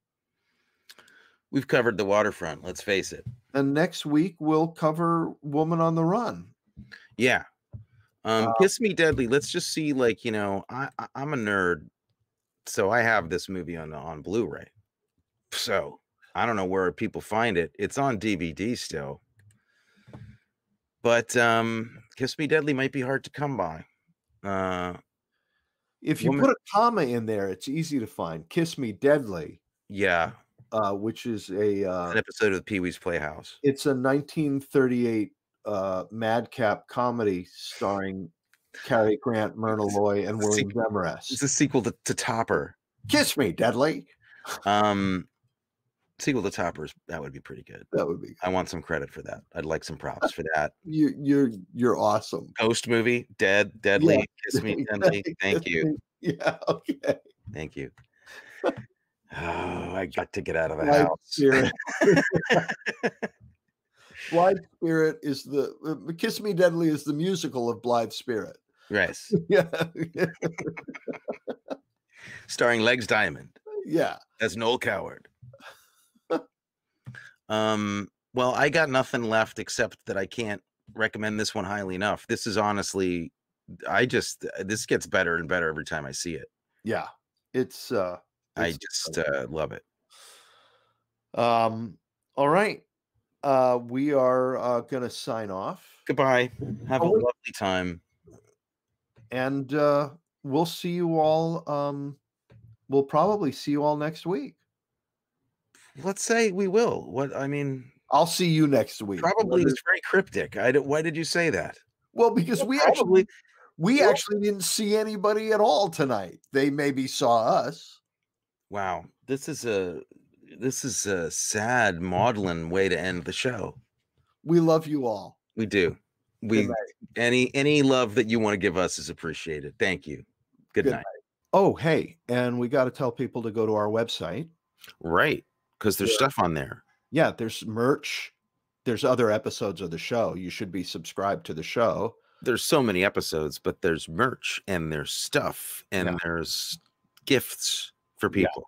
We've covered The Waterfront. Let's face it. And next week we'll cover Woman on the Run. Yeah, um, uh, Kiss Me Deadly. Let's just see, like, you know, I, I I'm a nerd, so I have this movie on on Blu-ray. So I don't know where people find it. It's on D V D still, but um, Kiss Me Deadly might be hard to come by. Uh, if you woman... put a comma in there, it's easy to find. Kiss Me Deadly. Yeah. Uh, which is a uh, an episode of Pee-wee's Playhouse. It's a nineteen thirty-eight uh, madcap comedy starring Cary Grant, Myrna Loy, and William Demarest. It's a sequel to, to Topper. Kiss Me Deadly. Um, sequel to Topper's, that would be pretty good. That would be good. I want some credit for that. I'd like some props for that. you, you're you're awesome. Ghost movie, dead, deadly, yeah. Kiss Me Deadly. Thank you. Yeah. Okay. Thank you. Oh, I got to get out of the Light house. Spirit. Blythe Spirit is the Kiss Me Deadly is the musical of Blythe Spirit. Yes. Yeah. Starring Legs Diamond. Yeah. As Noel Coward. um. Well, I got nothing left except that I can't recommend this one highly enough. This is honestly, I just this gets better and better every time I see it. Yeah. It's. uh I just uh, love it. Um. All right. Uh, we are uh, going to sign off. Goodbye. Have oh, a lovely time. And uh, we'll see you all. Um, we'll probably see you all next week. Let's say we will. What I mean, I'll see you next week. Probably is very cryptic. I don't, why did you say that? Well, because well, we probably, actually we well, actually didn't see anybody at all tonight. They maybe saw us. Wow, this is a this is a sad, maudlin way to end the show. We love you all. We do. We any any love that you want to give us is appreciated. Thank you. Good, Good night. night. Oh, hey, and we got to tell people to go to our website, right? Because there's yeah. stuff on there. Yeah, there's merch. There's other episodes of the show. You should be subscribed to the show. There's so many episodes, but there's merch and there's stuff and yeah. there's gifts. For people, yeah.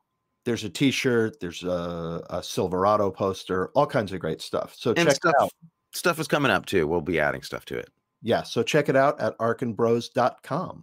there's a T-shirt, there's a, a Silverado poster, all kinds of great stuff. So and check stuff, it out. Stuff is coming up too. We'll be adding stuff to it. Yeah, so check it out at arkin bros dot com.